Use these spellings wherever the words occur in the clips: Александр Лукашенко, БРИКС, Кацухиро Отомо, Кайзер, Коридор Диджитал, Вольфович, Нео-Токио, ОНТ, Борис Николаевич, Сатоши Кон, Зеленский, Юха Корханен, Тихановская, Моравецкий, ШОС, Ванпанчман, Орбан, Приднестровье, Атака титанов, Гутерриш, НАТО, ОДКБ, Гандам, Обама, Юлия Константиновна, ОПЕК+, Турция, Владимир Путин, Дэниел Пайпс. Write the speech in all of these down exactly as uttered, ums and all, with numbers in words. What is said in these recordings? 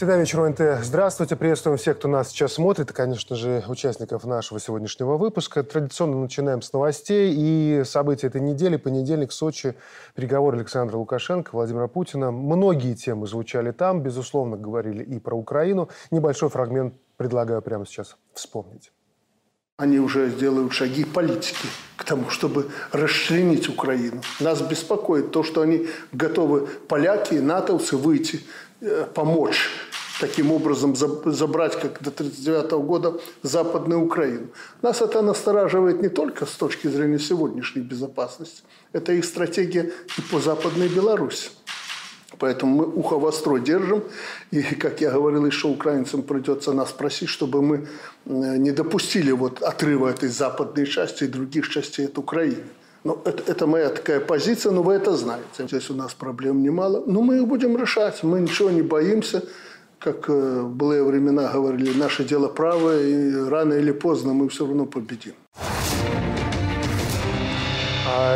Всегда вечер ОНТ. Здравствуйте. Приветствуем всех, кто нас сейчас смотрит. И, конечно же, участников нашего сегодняшнего выпуска. Традиционно начинаем с новостей. И события этой недели. Понедельник, Сочи. Переговоры Александра Лукашенко, Владимира Путина. Многие темы звучали там. Безусловно, говорили и про Украину. Небольшой фрагмент предлагаю прямо сейчас вспомнить. Они уже делают шаги политики к тому, чтобы расчленить Украину. Нас беспокоит то, что они готовы, поляки и натовцы, выйти, э, помочь. Таким образом забрать, как до тысяча девятьсот тридцать девятого года, Западную Украину. Нас это настораживает не только с точки зрения сегодняшней безопасности. Это их стратегия и по Западной Беларуси. Поэтому мы ухо востро держим. И, как я говорил, еще украинцам придется нас просить, чтобы мы не допустили вот отрыва этой западной части и других частей от Украины. Ну, это, это моя такая позиция, но вы это знаете. Здесь у нас проблем немало. Но мы их будем решать. Мы ничего не боимся. Как в былые времена говорили, наше дело правое, и рано или поздно мы все равно победим.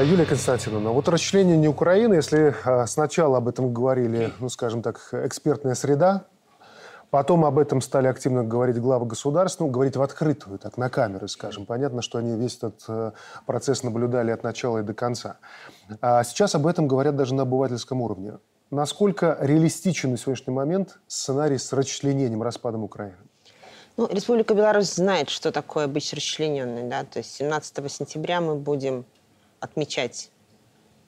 Юлия Константиновна, вот расчленение Украины, если сначала об этом говорили, ну, скажем так, экспертная среда, потом об этом стали активно говорить главы государств, ну, говорить в открытую, так, на камеры, скажем. Понятно, что они весь этот процесс наблюдали от начала и до конца. А сейчас об этом говорят даже на обывательском уровне. Насколько реалистичен на сегодняшний момент сценарий с расчленением, распадом Украины? Ну, Республика Беларусь знает, что такое быть расчлененной, да, то есть семнадцатого сентября мы будем отмечать,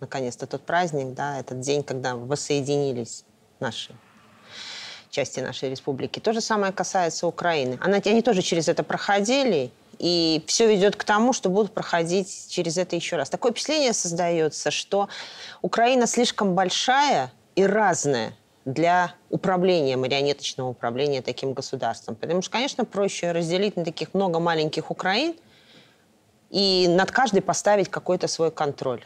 наконец-то, тот праздник, да, этот день, когда воссоединились наши части нашей республики. То же самое касается Украины. Она, они тоже через это проходили, и все ведет к тому, что будут проходить через это еще раз. Такое впечатление создается, что Украина слишком большая и разная для управления, марионеточного управления таким государством. Потому что, конечно, проще разделить на таких много маленьких Украин, и над каждой поставить какой-то свой контроль.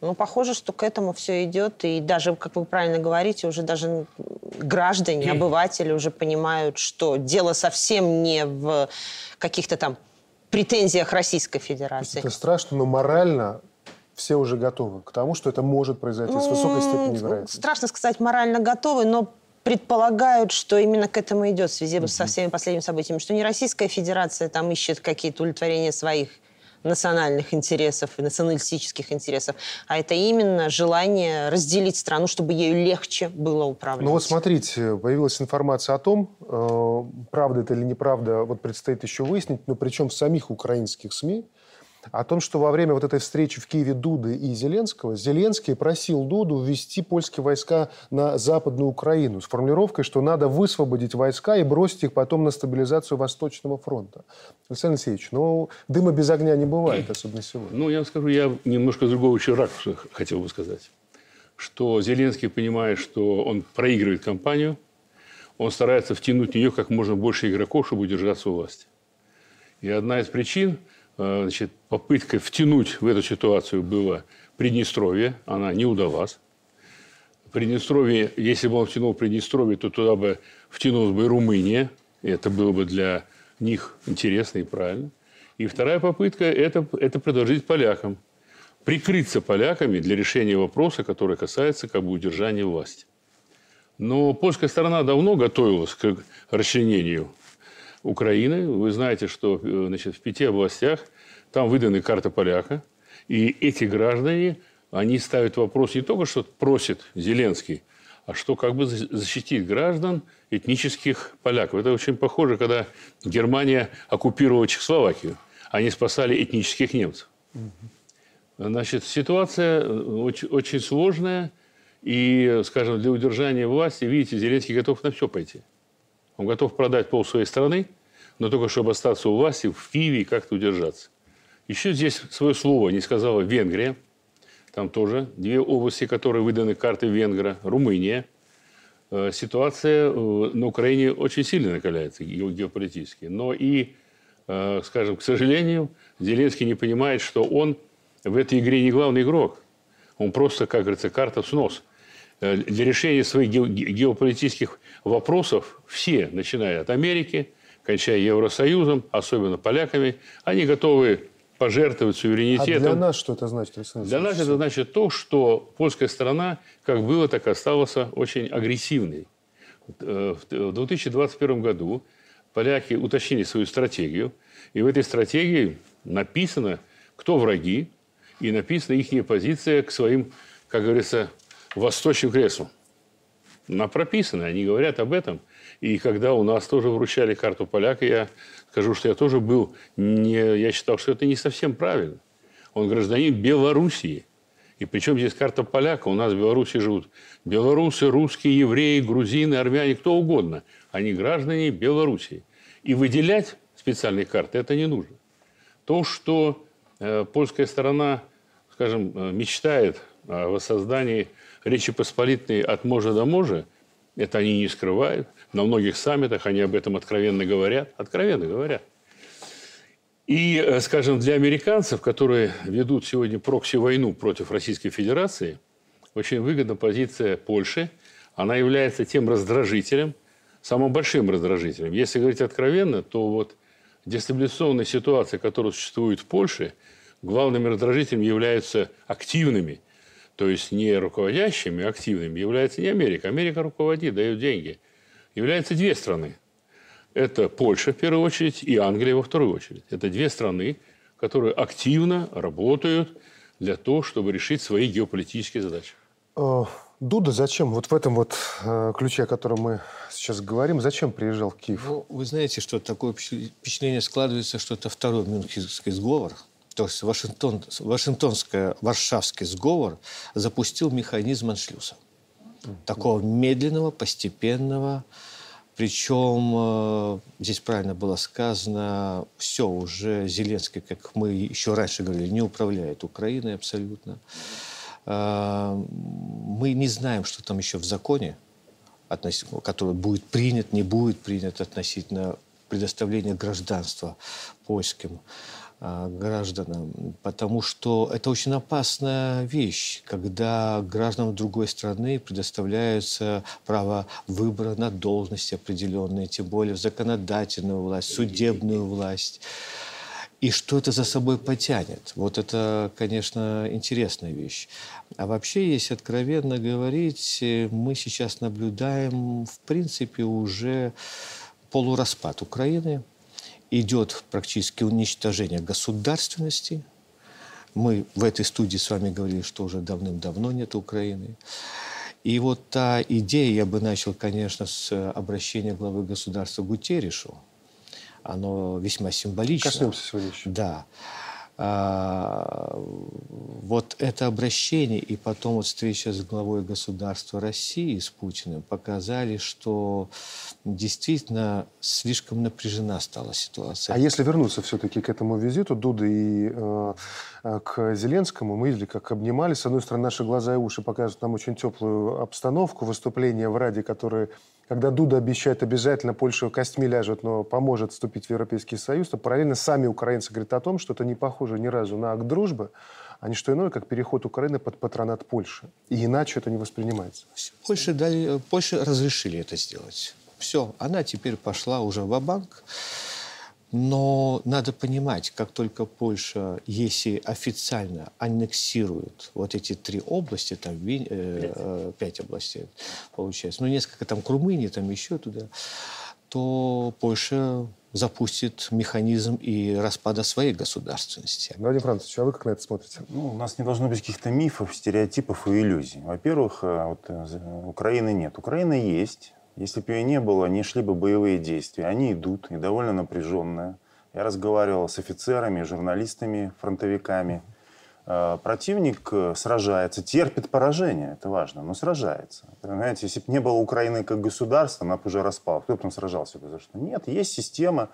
Ну, похоже, что к этому все идет. И даже, как вы правильно говорите, уже даже граждане, обыватели уже понимают, что дело совсем не в каких-то там претензиях Российской Федерации. Это страшно, но морально все уже готовы к тому, что это может произойти с высокой степенью вероятности. Страшно сказать, морально готовы, но предполагают, что именно к этому идет в связи mm-hmm. со всеми последними событиями. Что не Российская Федерация там ищет какие-то удовлетворения своих национальных интересов и националистических интересов, а это именно желание разделить страну, чтобы ею легче было управлять. Ну вот смотрите, появилась информация о том, э, правда это или неправда, вот предстоит еще выяснить, но причем в самих украинских СМИ, о том, что во время вот этой встречи в Киеве Дуды и Зеленского, Зеленский просил Дуду ввести польские войска на Западную Украину с формулировкой, что надо высвободить войска и бросить их потом на стабилизацию Восточного фронта. Александр Алексеевич, ну, дыма без огня не бывает, особенно сегодня. Ну, я вам скажу, я немножко с другого еще ракурса хотел бы сказать, что Зеленский понимает, что он проигрывает кампанию, он старается втянуть в нее как можно больше игроков, чтобы удержаться у власти. И одна из причин, значит, попытка втянуть в эту ситуацию была Приднестровье. Она не удалась. Приднестровье, если бы он втянул Приднестровье, то туда бы втянулась бы и Румыния. Это было бы для них интересно и правильно. И вторая попытка – это, это предложить полякам. Прикрыться поляками для решения вопроса, который касается как бы удержания власти. Но польская сторона давно готовилась к расчленению Украины. Вы знаете, что, значит, в пяти областях там выданы карты поляка. И эти граждане, они ставят вопрос не только, что просит Зеленский, а что как бы защитить граждан этнических поляков. Это очень похоже, когда Германия оккупировала Чехословакию. Они спасали этнических немцев. Значит, ситуация очень, очень сложная. И, скажем, для удержания власти, видите, Зеленский готов на все пойти. Он готов продать пол своей страны, но только чтобы остаться у власти в Киеве и как-то удержаться. Еще здесь свое слово не сказала Венгрия. Там тоже две области, которые выданы карты Венгра. Румыния. Ситуация на Украине очень сильно накаляется геополитически. Но и, скажем, к сожалению, Зеленский не понимает, что он в этой игре не главный игрок. Он просто, как говорится, карта в снос. Для решения своих геополитических вопросов все, начиная от Америки, кончая Евросоюзом, особенно поляками, они готовы пожертвовать суверенитетом. А для нас что это значит, Александр Александрович? Для нас это значит то, что польская сторона, как была, так и осталась очень агрессивной. в две тысячи двадцать первом году поляки уточнили свою стратегию, и в этой стратегии написано, кто враги, и написана их позиция к своим, как говорится, восточным креслам. Она прописана, они говорят об этом. И когда у нас тоже вручали карту поляка, я скажу, что я тоже был, не, я считал, что это не совсем правильно. Он гражданин Белоруссии. И причем здесь карта поляка, у нас в Беларуси живут белорусы, русские, евреи, грузины, армяне, кто угодно. Они граждане Белоруссии. И выделять специальные карты это не нужно. То, что э, польская сторона, скажем, мечтает о воссоздании Речи Посполитой от можа до можа, это они не скрывают. На многих саммитах они об этом откровенно говорят. Откровенно говорят. И, скажем, для американцев, которые ведут сегодня прокси-войну против Российской Федерации, очень выгодна позиция Польши. Она является тем раздражителем, самым большим раздражителем. Если говорить откровенно, то вот дестабилизационная ситуация, которая существует в Польше, главными раздражителями являются активными. То есть не руководящими, а активными является не Америка. Америка руководит, дает деньги. Являются две страны. Это Польша в первую очередь и Англия во вторую очередь. Это две страны, которые активно работают для того, чтобы решить свои геополитические задачи. Дуда зачем? Вот в этом вот ключе, о котором мы сейчас говорим, зачем приезжал в Киев? Ну, вы знаете, что такое впечатление складывается, что это второй Мюнхенский сговор. То есть Вашингтон, Вашингтонско-Варшавский сговор запустил механизм аншлюса. Такого медленного, постепенного. Причем, здесь правильно было сказано, все уже Зеленский, как мы еще раньше говорили, не управляет Украиной абсолютно. Мы не знаем, что там еще в законе, который будет принят, не будет принят относительно предоставления гражданства польским гражданам, потому что это очень опасная вещь, когда гражданам другой страны предоставляется право выбора на должности определенные, тем более в законодательную власть, судебную власть. И что это за собой потянет? Вот это, конечно, интересная вещь. А вообще, если откровенно говорить, мы сейчас наблюдаем, в принципе, уже полураспад Украины. Идет практически уничтожение государственности. Мы в этой студии с вами говорили, что уже давным-давно нет Украины. И вот та идея, я бы начал, конечно, с обращения главы государства Гутерришу. Оно весьма символично. Коснемся сегодня еще. Да. А, вот это обращение и потом вот встреча с главой государства России, с Путиным, показали, что действительно слишком напряжена стала ситуация. А если вернуться все-таки к этому визиту Дуды и э, к Зеленскому, мы видели, как обнимались. С одной стороны, наши глаза и уши показывают нам очень теплую обстановку, выступления в Раде, которые... Когда Дуда обещает, обязательно Польша костьми ляжет, но поможет вступить в Европейский Союз, то параллельно сами украинцы говорят о том, что это не похоже ни разу на акт дружбы, а не что иное, как переход Украины под патронат Польши. И иначе это не воспринимается. Польше, дали, Польше разрешили это сделать. Все, она теперь пошла уже ва-банк. Но надо понимать, как только Польша, если официально аннексирует вот эти три области, там Вин... э, пять областей получается, ну несколько там к Румынии, там еще туда, то Польша запустит механизм и распада своей государственности. Владимир Францович, а вы как на это смотрите? Ну, у нас не должно быть каких-то мифов, стереотипов и иллюзий. Во-первых, вот, Украины нет. Украина есть. Если бы ее не было, не шли бы боевые действия. Они идут, и довольно напряженные. Я разговаривал с офицерами, журналистами, фронтовиками. Противник сражается, терпит поражение, это важно, но сражается. Понимаете, если бы не было Украины как государства, она бы уже распала. Кто бы там сражался? За что? Нет, есть система,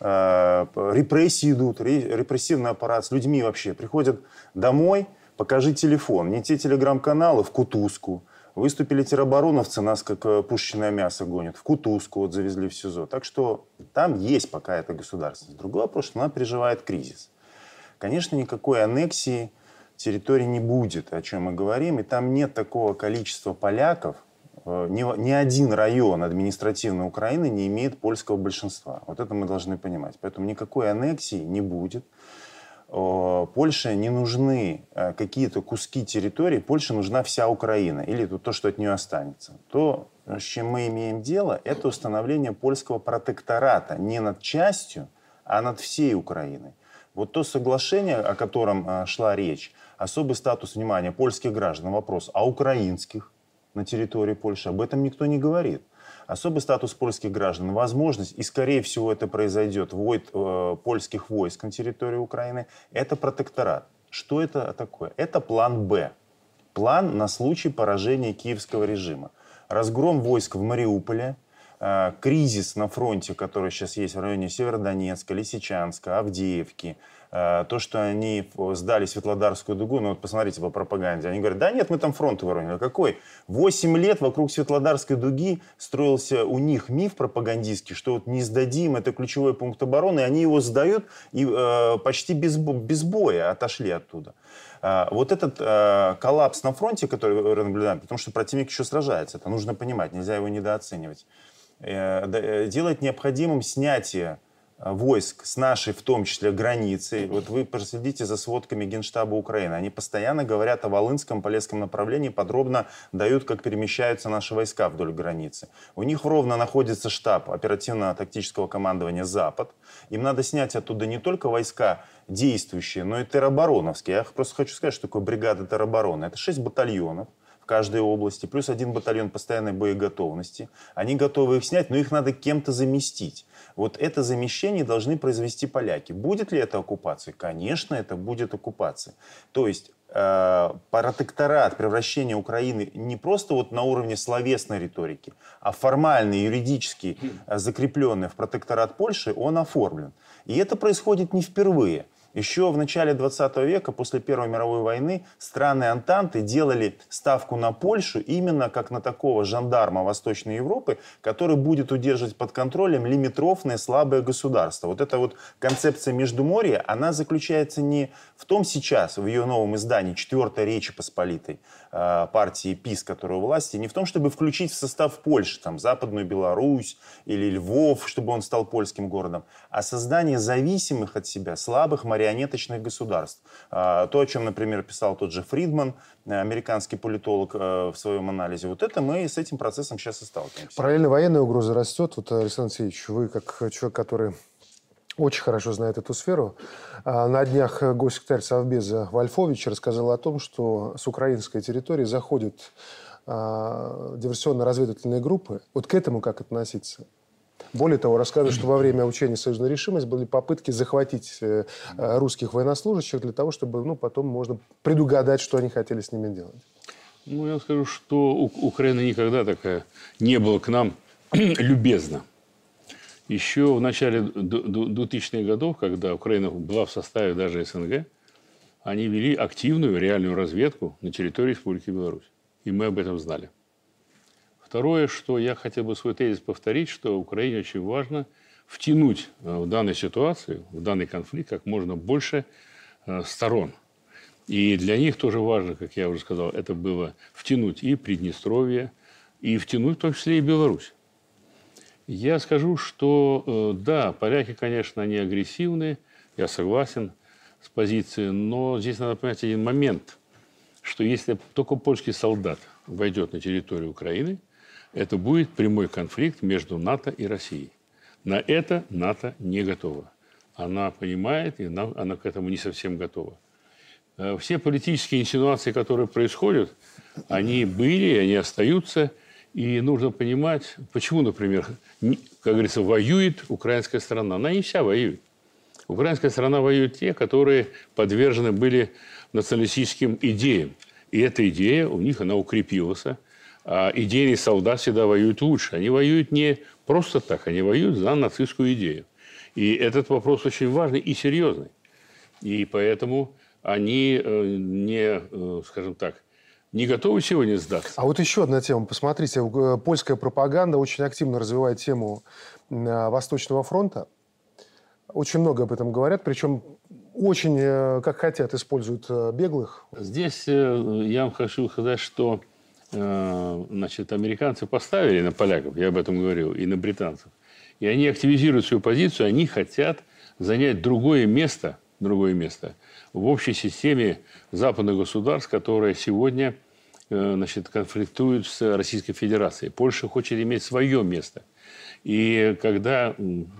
репрессии идут, репрессивный аппарат с людьми вообще. Приходят домой, покажи телефон, не те телеграм-каналы, в кутузку. Выступили теробороновцы, нас как пушечное мясо гонят. В кутузку вот завезли в СИЗО. Так что там есть пока это государство. Другой вопрос, что она переживает кризис. Конечно, никакой аннексии территории не будет, о чем мы говорим. И там нет такого количества поляков. Ни, ни один район административной Украины не имеет польского большинства. Вот это мы должны понимать. Поэтому никакой аннексии не будет. Польше не нужны какие-то куски территории, Польше нужна вся Украина, или то, что от нее останется. То с чем мы имеем дело, это установление польского протектората не над частью, а над всей Украиной. Вот то соглашение, о котором шла речь, особый статус внимания польских граждан, вопрос, а украинских на территории Польши, об этом никто не говорит. Особый статус польских граждан, возможность, и скорее всего это произойдет, ввод э, польских войск на территорию Украины, это протекторат. Что это такое? Это план Б. План на случай поражения киевского режима. Разгром войск в Мариуполе, э, кризис на фронте, который сейчас есть в районе Северодонецка, Лисичанска, Авдеевки. Э, то, что они сдали Светлодарскую дугу, ну вот посмотрите по пропаганде, они говорят, да нет, мы там фронт выровняли. Какой? восемь лет вокруг Светлодарской дуги строился у них миф пропагандистский, что вот не сдадим, это ключевой пункт обороны, и они его сдают и э, почти без, без боя отошли оттуда. Вот этот э, коллапс на фронте, который мы наблюдаем, потому что противник еще сражается, это нужно понимать, нельзя его недооценивать, э, делает необходимым снятие войск с нашей, в том числе, границы. Вот вы проследите за сводками Генштаба Украины. Они постоянно говорят о Волынском, Полесском направлении, подробно дают, как перемещаются наши войска вдоль границы. У них ровно находится штаб оперативно-тактического командования «Запад». Им надо снять оттуда не только войска действующие, но и теробороновские. Я просто хочу сказать, что такое бригада теробороны. Это шесть батальонов в каждой области, плюс один батальон постоянной боеготовности. Они готовы их снять, но их надо кем-то заместить. Вот это замещение должны произвести поляки. Будет ли это оккупацией? Конечно, это будет оккупацией. То есть э, протекторат, превращение Украины не просто вот на уровне словесной риторики, а формально, юридически э, закрепленный в протекторат Польши, он оформлен. И это происходит не впервые. Еще в начале двадцатого века, после Первой мировой войны, страны Антанты делали ставку на Польшу именно как на такого жандарма Восточной Европы, который будет удерживать под контролем лимитрофные слабые государства. Вот эта вот концепция Междуморья, она заключается не в том сейчас, в ее новом издании четвёртой Речи Посполитой партии ПИС, которая у власти, не в том, чтобы включить в состав Польши, там, Западную Беларусь или Львов, чтобы он стал польским городом, а создание зависимых от себя слабых моряков, марионеточных государств. То, о чем, например, писал тот же Фридман, американский политолог, в своем анализе. Вот это мы с этим процессом сейчас и сталкиваемся. Параллельно военная угроза растет. Вот, Александр Алексеевич, вы как человек, который очень хорошо знает эту сферу, на днях госсекретарь Совбеза Вольфович рассказал о том, что с украинской территории заходят диверсионно-разведывательные группы. Вот к этому как относиться? Более того, рассказывают, что во время учения «Союзная решимость» были попытки захватить русских военнослужащих для того, чтобы, ну, потом можно предугадать, что они хотели с ними делать. Ну, я скажу, что Украина никогда такая не была к нам любезна. Еще в начале двухтысячных годов, когда Украина была в составе даже СНГ, они вели активную реальную разведку на территории Республики Беларусь. И мы об этом знали. Второе, что я хотел бы свой тезис повторить, что Украине очень важно втянуть в данной ситуации, в данный конфликт как можно больше сторон. И для них тоже важно, как я уже сказал, это было втянуть и Приднестровье, и втянуть в том числе и Беларусь. Я скажу, что да, поляки, конечно, они агрессивны, я согласен с позицией, но здесь надо понять один момент, что если только польский солдат войдет на территорию Украины, это будет прямой конфликт между НАТО и Россией. На это НАТО не готова. Она понимает, и она, она к этому не совсем готова. Все политические инсинуации, которые происходят, они были, они остаются. И нужно понимать, почему, например, как говорится, воюет украинская страна. Она не вся воюет. Украинская страна воюет те, которые подвержены были националистическим идеям. И эта идея у них, она укрепилась. А идейные солдаты всегда воюют лучше. Они воюют не просто так, они воюют за нацистскую идею. И этот вопрос очень важный и серьезный. И поэтому они не, скажем так, не готовы сегодня сдаться. А вот еще одна тема. Посмотрите, польская пропаганда очень активно развивает тему Восточного фронта. Очень много об этом говорят, причем очень, как хотят, используют беглых. Здесь я вам хочу сказать, что значит, американцы поставили на поляков, я об этом говорил, и на британцев. И они активизируют свою позицию, они хотят занять другое место, другое место в общей системе западных государств, которая сегодня значит, конфликтуют с Российской Федерацией. Польша хочет иметь свое место. И когда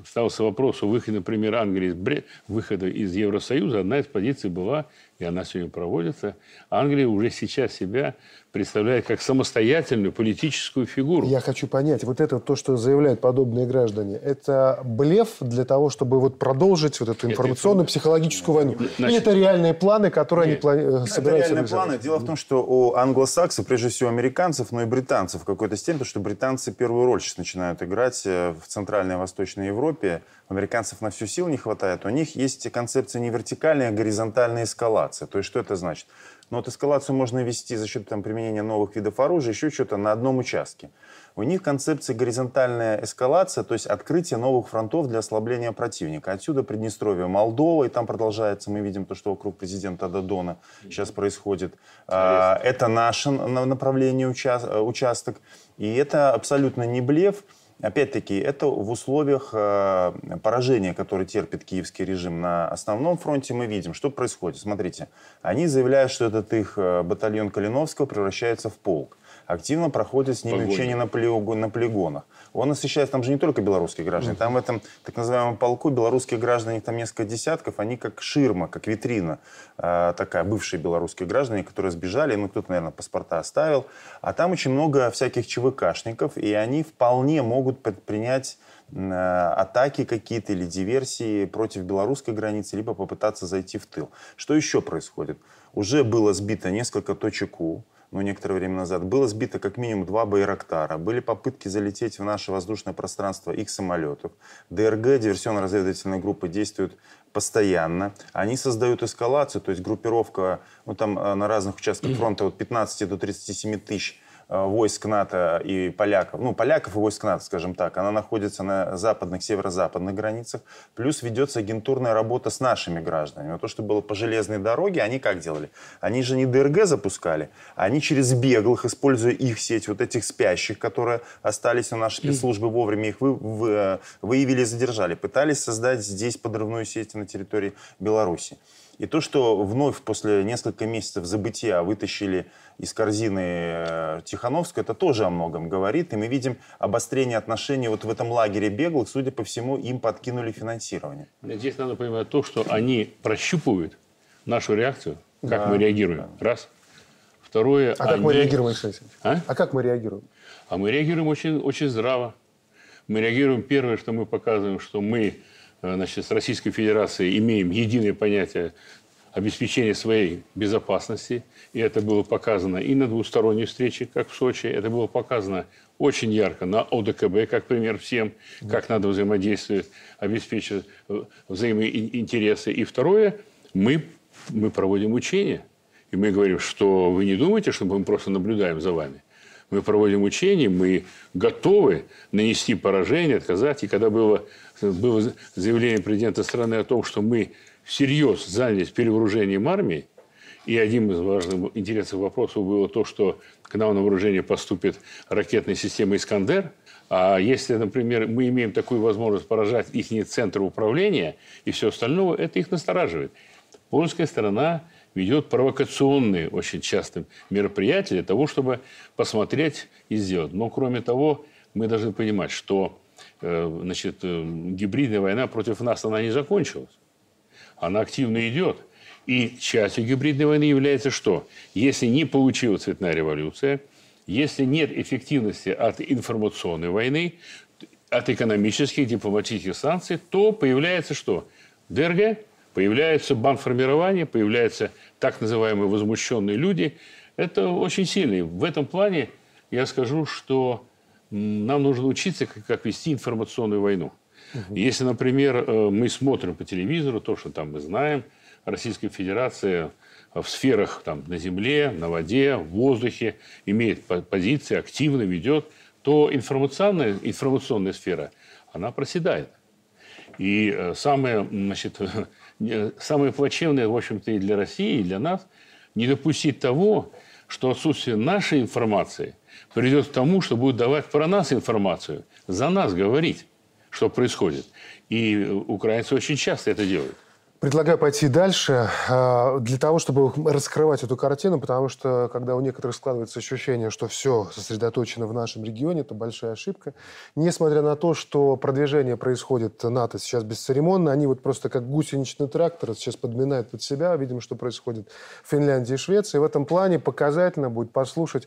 стался вопрос о выходе, например, Англии, выхода из Евросоюза, одна из позиций была, и она сегодня проводится, Англия уже сейчас себя представляет как самостоятельную политическую фигуру. Я хочу понять, вот это то, что заявляют подобные граждане, это блеф для того, чтобы вот продолжить вот эту информационную, психологическую войну? Значит, или это реальные планы, которые нет, они плани... собираются? Это реальные обязательно. Планы. Дело в том, что у англосаксов, прежде всего американцев, но и британцев в какой-то степени, потому что британцы первую роль сейчас начинают играть в Центральной и Восточной Европе. Американцев на всю силу не хватает. У них есть концепция не вертикальной, а горизонтальной эскалации. То есть что это значит? Но вот эскалацию можно вести за счет там, применения новых видов оружия, еще что-то на одном участке. У них концепция горизонтальная эскалация, то есть открытие новых фронтов для ослабления противника. Отсюда Приднестровье, Молдова, и там продолжается, мы видим то, что вокруг президента Додона сейчас происходит. А, это наше направление, участок. И это абсолютно не блеф. Опять-таки, это в условиях поражения, которое терпит киевский режим на основном фронте, мы видим, что происходит. Смотрите, они заявляют, что этот их батальон Калиновского превращается в полк. Активно проходят с ними Погоня. учения на, полигон, на полигонах. Он освещает, там же не только белорусские граждане, там в этом так называемом полку белорусских граждан, их там несколько десятков, они как ширма, как витрина э, такая, бывшие белорусские граждане, которые сбежали, ну кто-то, наверное, паспорта оставил. А там очень много всяких ЧВКшников, и они вполне могут предпринять атаки какие-то или диверсии против белорусской границы, либо попытаться зайти в тыл. Что еще происходит? Уже было сбито несколько точек У, ну, некоторое время назад, было сбито как минимум два Байрактара, были попытки залететь в наше воздушное пространство их самолетов. ДРГ, диверсионно-разведывательные группы, действуют постоянно. Они создают эскалацию, то есть группировка, ну, там на разных участках фронта от пятнадцати до тридцати семи тысяч войск НАТО и поляков, ну, поляков и войск НАТО, скажем так, она находится на западных, северо-западных границах, плюс ведется агентурная работа с нашими гражданами. Но то, что было по железной дороге, они как делали? Они же не ДРГ запускали, они через беглых, используя их сеть, вот этих спящих, которые остались у нашей спецслужбы, вовремя их вы, вы, выявили и задержали, пытались создать здесь подрывную сеть на территории Беларуси. И то, что вновь после нескольких месяцев забытия вытащили из корзины Тихановскую, это тоже о многом говорит. И мы видим обострение отношений вот в этом лагере беглых. Судя по всему, им подкинули финансирование. Здесь надо понимать то, что они прощупывают нашу реакцию, как да, мы реагируем. Да. Раз. Второе. А они... как мы реагируем, Александр Александрович? А? а как мы реагируем? А мы реагируем очень, очень здраво. Мы реагируем, первое, что мы показываем, что мы... Значит, с Российской Федерацией имеем единое понятие обеспечения своей безопасности. И это было показано и на двусторонней встрече, как в Сочи. Это было показано очень ярко на ОДКБ, как пример всем, как надо взаимодействовать, обеспечивать взаимные интересы. И второе, мы, мы проводим учения. И мы говорим, что вы не думаете, что мы просто наблюдаем за вами. Мы проводим учения, мы готовы нанести поражение, отказать. И когда было, было заявление президента страны о том, что мы всерьез занялись перевооружением армии, и одним из важных интересных вопросов было то, что к нам на вооружение поступит ракетная система «Искандер». А если, например, мы имеем такую возможность поражать их центры управления и все остальное, это их настораживает. Польская сторона ведет провокационные очень часто мероприятия для того, чтобы посмотреть и сделать. Но, кроме того, мы должны понимать, что значит, гибридная война против нас, она не закончилась. Она активно идет. И частью гибридной войны является что? Если не получилась цветная революция, если нет эффективности от информационной войны, от экономических, дипломатических санкций, то появляется что? ДРГ. Появляются бандформирования, появляются так называемые возмущенные люди. Это очень сильно. И в этом плане я скажу, что нам нужно учиться, как, как вести информационную войну. Угу. Если, например, мы смотрим по телевизору то, что там мы знаем, Российская Федерация в сферах там, на земле, на воде, в воздухе имеет позиции, активно ведет, то информационная, информационная сфера, она проседает. И самое, значит, самое плачевное, в общем-то, и для России, и для нас, не допустить того, что отсутствие нашей информации приведет к тому, что будут давать про нас информацию, за нас говорить, что происходит. И украинцы очень часто это делают. Предлагаю пойти дальше для того, чтобы раскрывать эту картину, потому что, когда у некоторых складывается ощущение, что все сосредоточено в нашем регионе, это большая ошибка. Несмотря на то, что продвижение происходит НАТО сейчас бесцеремонно, они вот просто как гусеничный трактор сейчас подминают под себя, видим, что происходит в Финляндии и Швеции. И в этом плане показательно будет послушать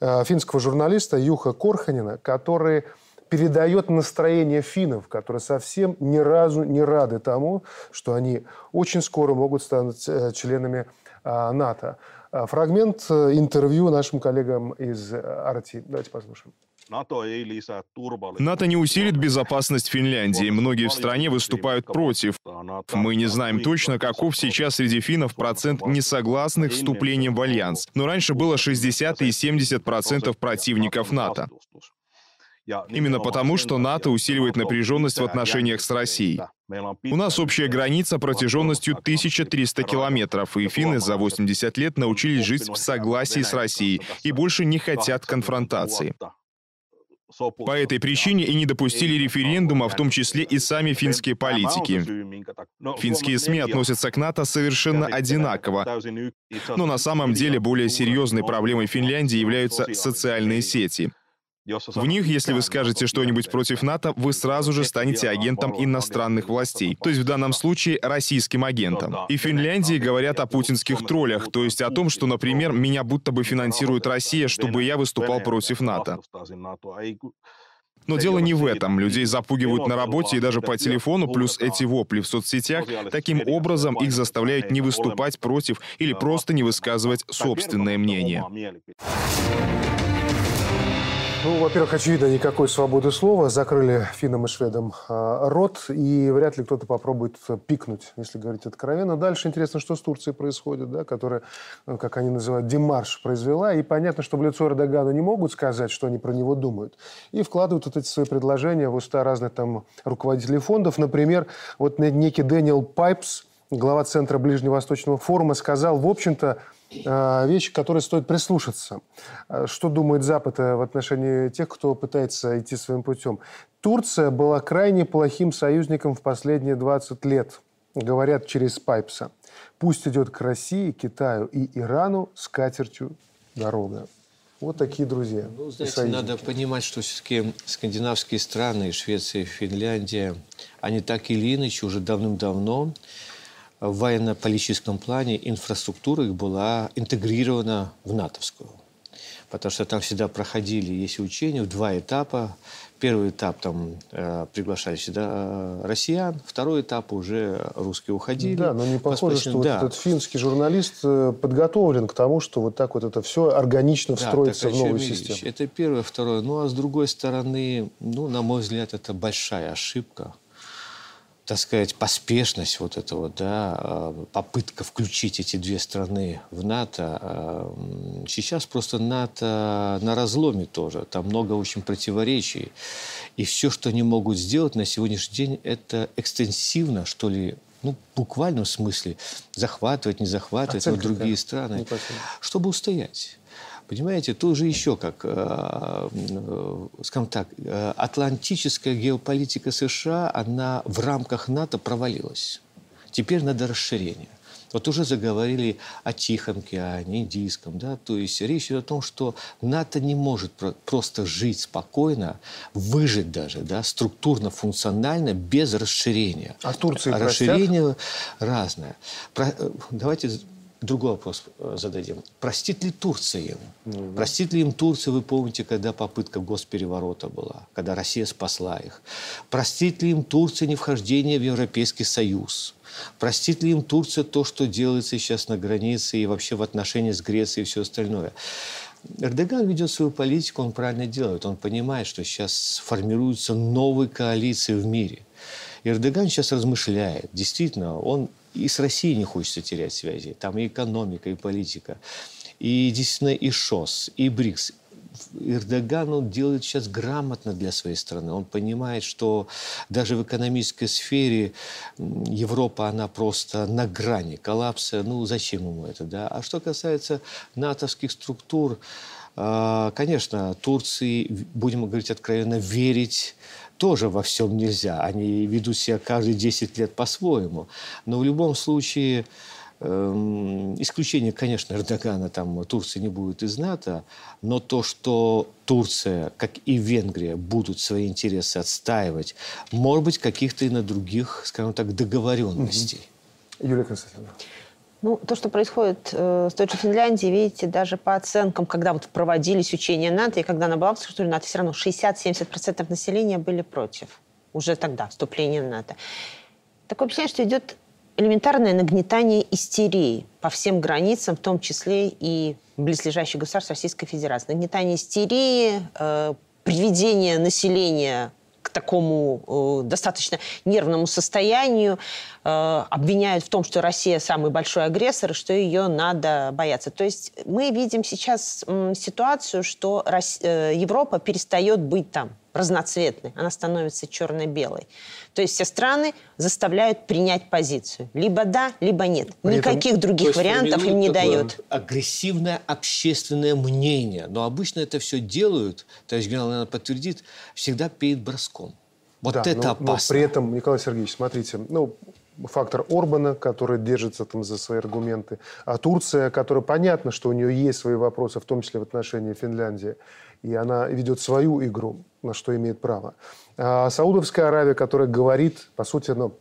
финского журналиста Юха Корханена, который передает настроение финнов, которые совсем ни разу не рады тому, что они очень скоро могут стать членами НАТО. Фрагмент интервью нашим коллегам из Арти. Давайте послушаем. НАТО не усилит безопасность Финляндии. Многие в стране выступают против. Мы не знаем точно, каков сейчас среди финнов процент несогласных с вступлением в Альянс. Но раньше было шестьдесят и семьдесят процентов противников НАТО. Именно потому, что НАТО усиливает напряженность в отношениях с Россией. У нас общая граница протяженностью тысяча триста километров, и финны за восемьдесят лет научились жить в согласии с Россией и больше не хотят конфронтации. По этой причине и не допустили референдума, в том числе и сами финские политики. Финские СМИ относятся к НАТО совершенно одинаково. Но на самом деле более серьезной проблемой Финляндии являются социальные сети. В них, если вы скажете что-нибудь против НАТО, вы сразу же станете агентом иностранных властей, то есть в данном случае российским агентом. И в Финляндии говорят о путинских троллях, то есть о том, что, например, меня будто бы финансирует Россия, чтобы я выступал против НАТО. Но дело не в этом. Людей запугивают на работе и даже по телефону, плюс эти вопли в соцсетях. Таким образом, их заставляют не выступать против или просто не высказывать собственное мнение. Ну, во-первых, очевидно, никакой свободы слова. Закрыли финнам и шведам э, рот, и вряд ли кто-то попробует пикнуть, если говорить откровенно. Дальше интересно, что с Турцией происходит, да, которая, ну, как они называют, демарш произвела. И понятно, что в лицо Эрдогану не могут сказать, что они про него думают. И вкладывают вот эти свои предложения в уста разных там руководителей фондов. Например, вот некий Дэниел Пайпс, глава Центра Ближневосточного форума, сказал, в общем-то, вещи, к которой стоит прислушаться. Что думает Запад в отношении тех, кто пытается идти своим путем? Турция была крайне плохим союзником в последние двадцать лет, говорят через Пайпса. Пусть идет к России, Китаю и Ирану скатертью дорога. Вот такие друзья. Ну, знаете, надо понимать, что все-таки скандинавские страны, Швеция, Финляндия, они так или иначе уже давным-давно в военно-политическом плане инфраструктура их была интегрирована в натовскую. Потому что там всегда проходили, есть учения, в два этапа. Первый этап там э, приглашали сюда россиян, второй этап уже русские уходили. Да, но не похоже, что да. Вот этот финский журналист подготовлен к тому, что вот так вот это все органично встроится, да, так, в новую систему. Это первое, второе. Ну, а с другой стороны, ну, на мой взгляд, это большая ошибка. Так сказать, поспешность вот этого, да, попытка включить эти две страны в НАТО. Сейчас просто НАТО на разломе тоже. Там много очень противоречий. И все, что они могут сделать на сегодняшний день, это экстенсивно, что ли, ну, в буквальном смысле, захватывать, не захватывать, вот другие страны, чтобы устоять. Понимаете, тут же еще как, скажем так, атлантическая геополитика США, она в рамках НАТО провалилась. Теперь надо расширение. Вот уже заговорили о Тихом океане, Индийском, да, то есть речь идет о том, что НАТО не может просто жить спокойно, выжить даже, да, структурно, функционально, без расширения. А Турции расширение разное. Про... Давайте другой вопрос зададим. Простит ли Турция им? Mm-hmm. Простит ли им Турция, вы помните, когда попытка госпереворота была, когда Россия спасла их? Простит ли им Турция невхождение в Европейский Союз? Простит ли им Турция то, что делается сейчас на границе и вообще в отношении с Грецией и все остальное? Эрдоган ведет свою политику, он правильно делает. Он понимает, что сейчас формируются новые коалиции в мире. Эрдоган сейчас размышляет. Действительно, он и с Россией не хочется терять связи. Там и экономика, и политика. И, действительно, и ШОС, и БРИКС. Эрдоган, он делает сейчас грамотно для своей страны. Он понимает, что даже в экономической сфере Европа, она просто на грани коллапса. Ну, зачем ему это, да? А что касается натовских структур, конечно, Турции, будем говорить откровенно, верить тоже во всем нельзя. Они ведут себя каждые десять лет по-своему. Но в любом случае... Исключение, конечно, Эрдогана, там, Турции не будет из НАТО, но то, что Турция, как и Венгрия, будут свои интересы отстаивать, может быть, каких-то и на других, скажем так, договоренностей. Угу. Юлия Константиновна. Ну, то, что происходит э, с той же Финляндией, видите, даже по оценкам, когда вот проводились учения НАТО, и когда она была, что ли, НАТО, все равно шестьдесят-семьдесят процентов населения были против. Уже тогда вступления в НАТО. Такое впечатление, что идет... элементарное нагнетание истерии по всем границам, в том числе и близлежащих государств Российской Федерации. Нагнетание истерии, э, приведение населения к такому э, достаточно нервному состоянию, э, обвиняют в том, что Россия самый большой агрессор, и что ее надо бояться. То есть мы видим сейчас э, ситуацию, что Рос... э, Европа перестает быть там разноцветной, она становится черно-белой. То есть все страны заставляют принять позицию. Либо да, либо нет. При Никаких этом, других вариантов им не дают. Агрессивное общественное мнение. Но обычно это все делают, товарищ генерал, наверное, подтвердит, всегда перед броском. Вот да, это но, опасно. Но при этом, Николай Сергеевич, смотрите, ну, фактор Орбана, который держится там за свои аргументы, а Турция, которая, понятно, что у нее есть свои вопросы, в том числе в отношении Финляндии, и она ведет свою игру, на что имеет право. А Саудовская Аравия, которая говорит, по сути, ну,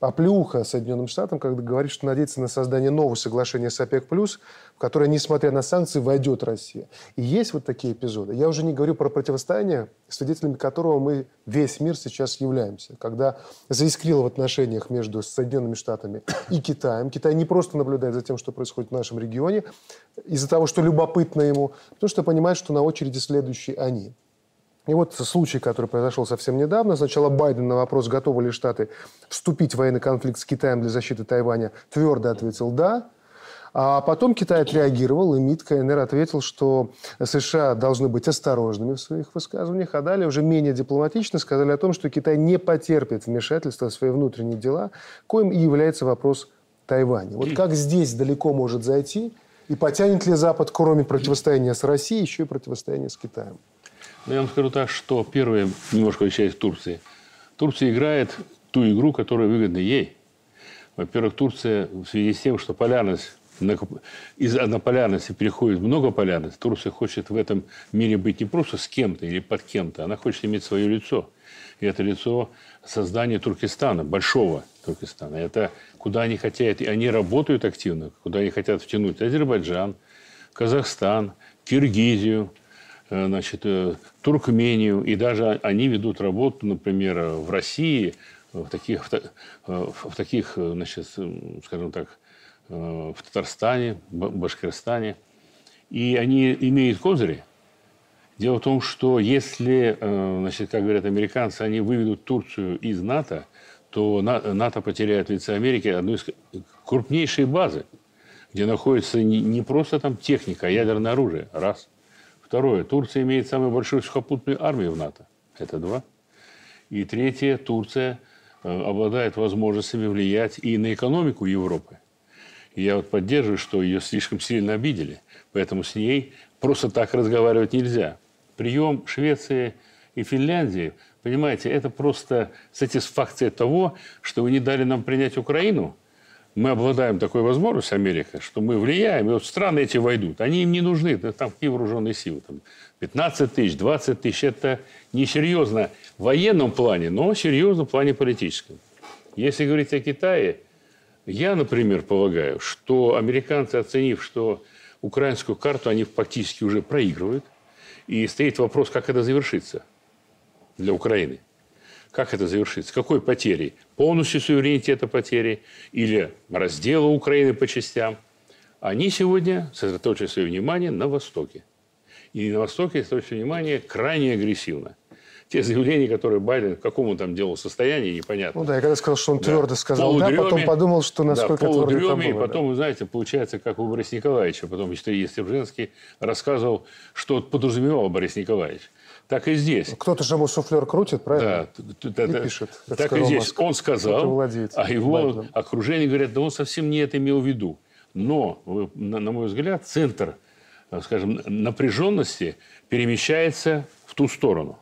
оплеуха Соединенным Штатам, когда говорит, что надеется на создание нового соглашения с ОПЕК+, в которое, несмотря на санкции, войдет Россия. И есть вот такие эпизоды. Я уже не говорю про противостояние, свидетелями которого мы весь мир сейчас являемся. Когда заискрило в отношениях между Соединенными Штатами и Китаем. Китай не просто наблюдает за тем, что происходит в нашем регионе, из-за того, что любопытно ему, потому что понимает, что на очереди следующие они. И вот случай, который произошел совсем недавно. Сначала Байден на вопрос, готовы ли Штаты вступить в военный конфликт с Китаем для защиты Тайваня, твердо ответил «да». А потом Китай отреагировал, и МИД КНР ответил, что США должны быть осторожными в своих высказываниях. А далее уже менее дипломатично сказали о том, что Китай не потерпит вмешательства в свои внутренние дела, коим и является вопрос Тайваня. Вот как здесь далеко может зайти, и потянет ли Запад, кроме противостояния с Россией, еще и противостояние с Китаем? Но я вам скажу так, что первое, немножко возвращаясь к Турции. Турция играет ту игру, которая выгодна ей. Во-первых, Турция в связи с тем, что полярность, из однополярности переходит в многополярность, Турция хочет в этом мире быть не просто с кем-то или под кем-то, она хочет иметь свое лицо. И это лицо создания Туркестана, большого Туркестана. Это куда они хотят, и они работают активно, куда они хотят втянуть Азербайджан, Казахстан, Киргизию, значит, Туркмению, и даже они ведут работу, например, в России, в таких, в таких, значит, скажем так, в Татарстане, Башкирстане, и они имеют козыри. Дело в том, что если, значит, как говорят американцы, они выведут Турцию из НАТО, то НАТО потеряет в лице Америки одну из крупнейшей базы, где находится не просто там техника, а ядерное оружие, раз. Второе. Турция имеет самую большую сухопутную армию в НАТО. Это два. И третье. Турция обладает возможностями влиять и на экономику Европы. И я вот поддерживаю, что ее слишком сильно обидели. Поэтому с ней просто так разговаривать нельзя. Прием Швеции и Финляндии, понимаете, это просто сатисфакция того, что вы не дали нам принять Украину. Мы обладаем такой возможностью, Америка, что мы влияем, и вот страны эти войдут. Они им не нужны, там какие вооруженные силы. Там пятнадцать тысяч, двадцать тысяч, это несерьезно в военном плане, но серьезно в плане политическом. Если говорить о Китае, я, например, полагаю, что американцы, оценив, что украинскую карту они фактически уже проигрывают, и стоит вопрос, как это завершится для Украины. Как это завершится? Какой потери? Полностью суверенитета потери или раздела Украины по частям? Они сегодня сосредоточили свое внимание на Востоке. И на Востоке сосредоточили внимание крайне агрессивно. Те заявления, которые Байден, в каком он там делал состоянии, непонятно. Ну да, я когда сказал, что он да. твердо сказал, полудреме, да, потом подумал, что насколько да, твердо там было. И потом, да. вы знаете, получается, как у Бориса Николаевича, потом Зеленский рассказывал, что подразумевал Борис Николаевич. Так и здесь. Кто-то же ему суфлер крутит, правильно? Да, да, и да. пишет. Так, так и здесь. Москва. Он сказал, а его Байден. Окружение говорят, да он совсем не это имел в виду. Но, на мой взгляд, центр, скажем, напряженности перемещается в ту сторону.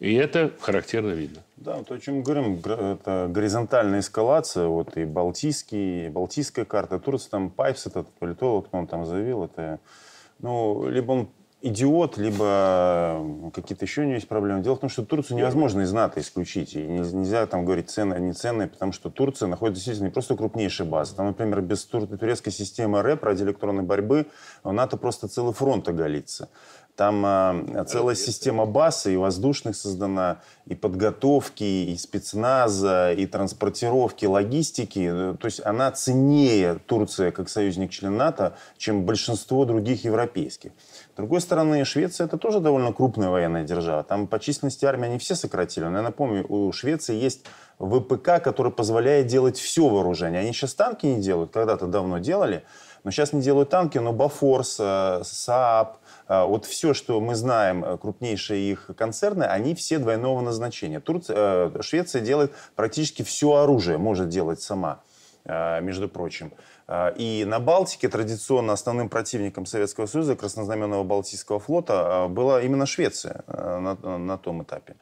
И это характерно видно. Да, то, о чем мы говорим, это горизонтальная эскалация. Вот и Балтийский, и Балтийская карта, Турция, там Пайпс, этот политолог, он там заявил, это, ну, либо он идиот, либо какие-то еще у него есть проблемы. Дело в том, что Турцию невозможно из НАТО исключить. И нельзя там говорить ценные, не ценные, потому что Турция находится действительно не просто крупнейшая база. Там, например, без турецкой системы РЭП, радиоэлектронной борьбы, у НАТО просто целый фронт оголится. Там а, целая система баз и воздушных создана, и подготовки, и спецназа, и транспортировки, логистики. То есть она ценнее, Турция, как союзник-член НАТО, чем большинство других европейских. С другой стороны, Швеция – это тоже довольно крупная военная держава. Там по численности армии они все сократили. Но я напомню, у Швеции есть ВПК, который позволяет делать все вооружение. Они сейчас танки не делают, когда-то давно делали, но сейчас не делают танки, но Бафорс, СААП, вот все, что мы знаем, крупнейшие их концерны, они все двойного назначения. Турция, Швеция делает практически все оружие, может делать сама, между прочим. И на Балтике традиционно основным противником Советского Союза, краснознаменного Балтийского флота, была именно Швеция на, на том этапе.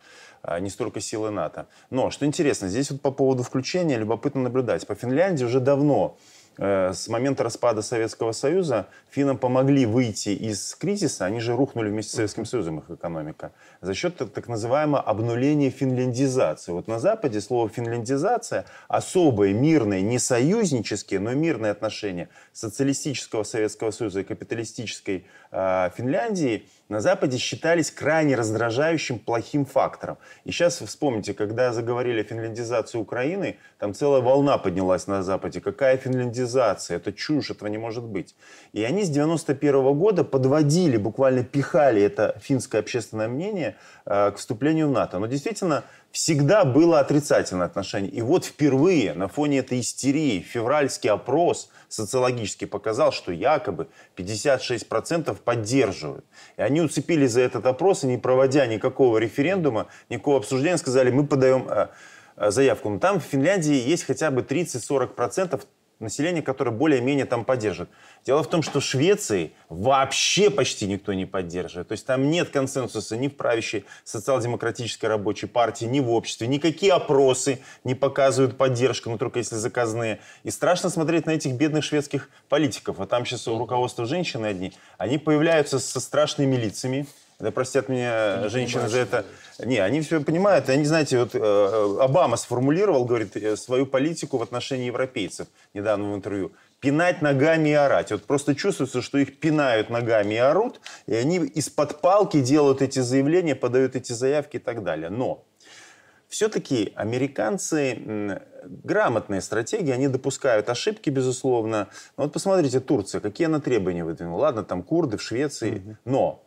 Не столько силы НАТО. Но, что интересно, здесь вот по поводу включения любопытно наблюдать. По Финляндии уже давно, с момента распада Советского Союза, финнам помогли выйти из кризиса, они же рухнули вместе с Советским Союзом, их экономика, за счет так называемого обнуления финляндизации. Вот на Западе слово финляндизация, особые мирные, не союзнические, но мирные отношения социалистического Советского Союза и капиталистической э, Финляндии на Западе считались крайне раздражающим, плохим фактором. И сейчас вспомните, когда заговорили о финляндизации Украины, там целая волна поднялась на Западе. Какая финляндизация? Это чушь, этого не может быть. И они с девяносто первого года подводили, буквально пихали это финское общественное мнение э, к вступлению в НАТО. Но действительно всегда было отрицательное отношение. И вот впервые на фоне этой истерии февральский опрос социологический показал, что якобы пятьдесят шесть процентов поддерживают. И они уцепились за этот опрос, и не проводя никакого референдума, никакого обсуждения, сказали, мы подаем э, э, заявку. Но там в Финляндии есть хотя бы тридцать-сорок процентов население, которое более-менее там поддержит. Дело в том, что Швеции вообще почти никто не поддерживает. То есть там нет консенсуса ни в правящей социал-демократической рабочей партии, ни в обществе. Никакие опросы не показывают поддержку, ну только если заказные. И страшно смотреть на этих бедных шведских политиков. А там сейчас у руководства женщины одни. Они появляются со страшными лицами. Да простят меня женщины за это. Не, они все понимают. Они, знаете, вот э, Обама сформулировал, говорит, свою политику в отношении европейцев недавно в интервью. Пинать ногами и орать. Вот просто чувствуется, что их пинают ногами и орут. И они из-под палки делают эти заявления, подают эти заявки и так далее. Но все-таки американцы грамотные стратегии, они допускают ошибки, безусловно. Но вот посмотрите, Турция, какие она требования выдвинула. Ладно, там курды в Швеции, угу. но...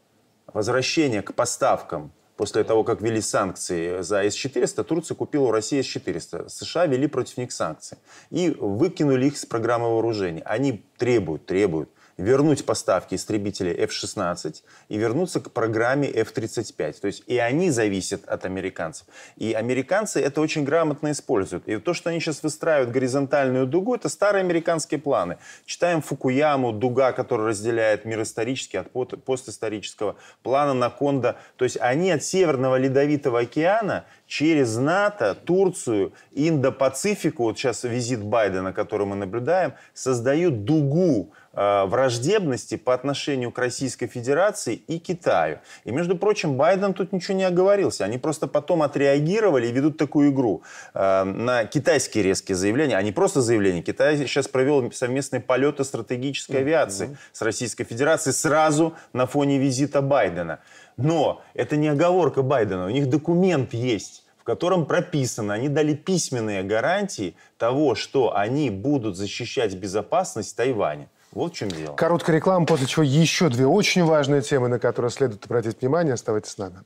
Возвращение к поставкам после того, как ввели санкции за эс четыреста, Турция купила у России эс четыреста. США ввели против них санкции и выкинули их с программы вооружений. Они требуют, требуют вернуть поставки истребителей эф шестнадцать и вернуться к программе эф тридцать пять. То есть и они зависят от американцев. И американцы это очень грамотно используют. И то, что они сейчас выстраивают горизонтальную дугу, это старые американские планы. Читаем Фукуяму, Дуга, который разделяет мир исторический от постисторического, плана Наконда. То есть они от Северного Ледовитого океана через НАТО, Турцию, Индо-Пацифику, вот сейчас визит Байдена, который мы наблюдаем, создают дугу враждебности по отношению к Российской Федерации и Китаю. И, между прочим, Байден тут ничего не оговорился. Они просто потом отреагировали и ведут такую игру э, на китайские резкие заявления, а не просто заявления. Китай сейчас провел совместные полеты стратегической авиации mm-hmm. с Российской Федерацией сразу на фоне визита Байдена. Но это не оговорка Байдена, у них документ есть, в котором прописано, они дали письменные гарантии того, что они будут защищать безопасность Тайваня. Вот в чем дело. Короткая реклама, после чего еще две очень важные темы, на которые следует обратить внимание. Оставайтесь с нами.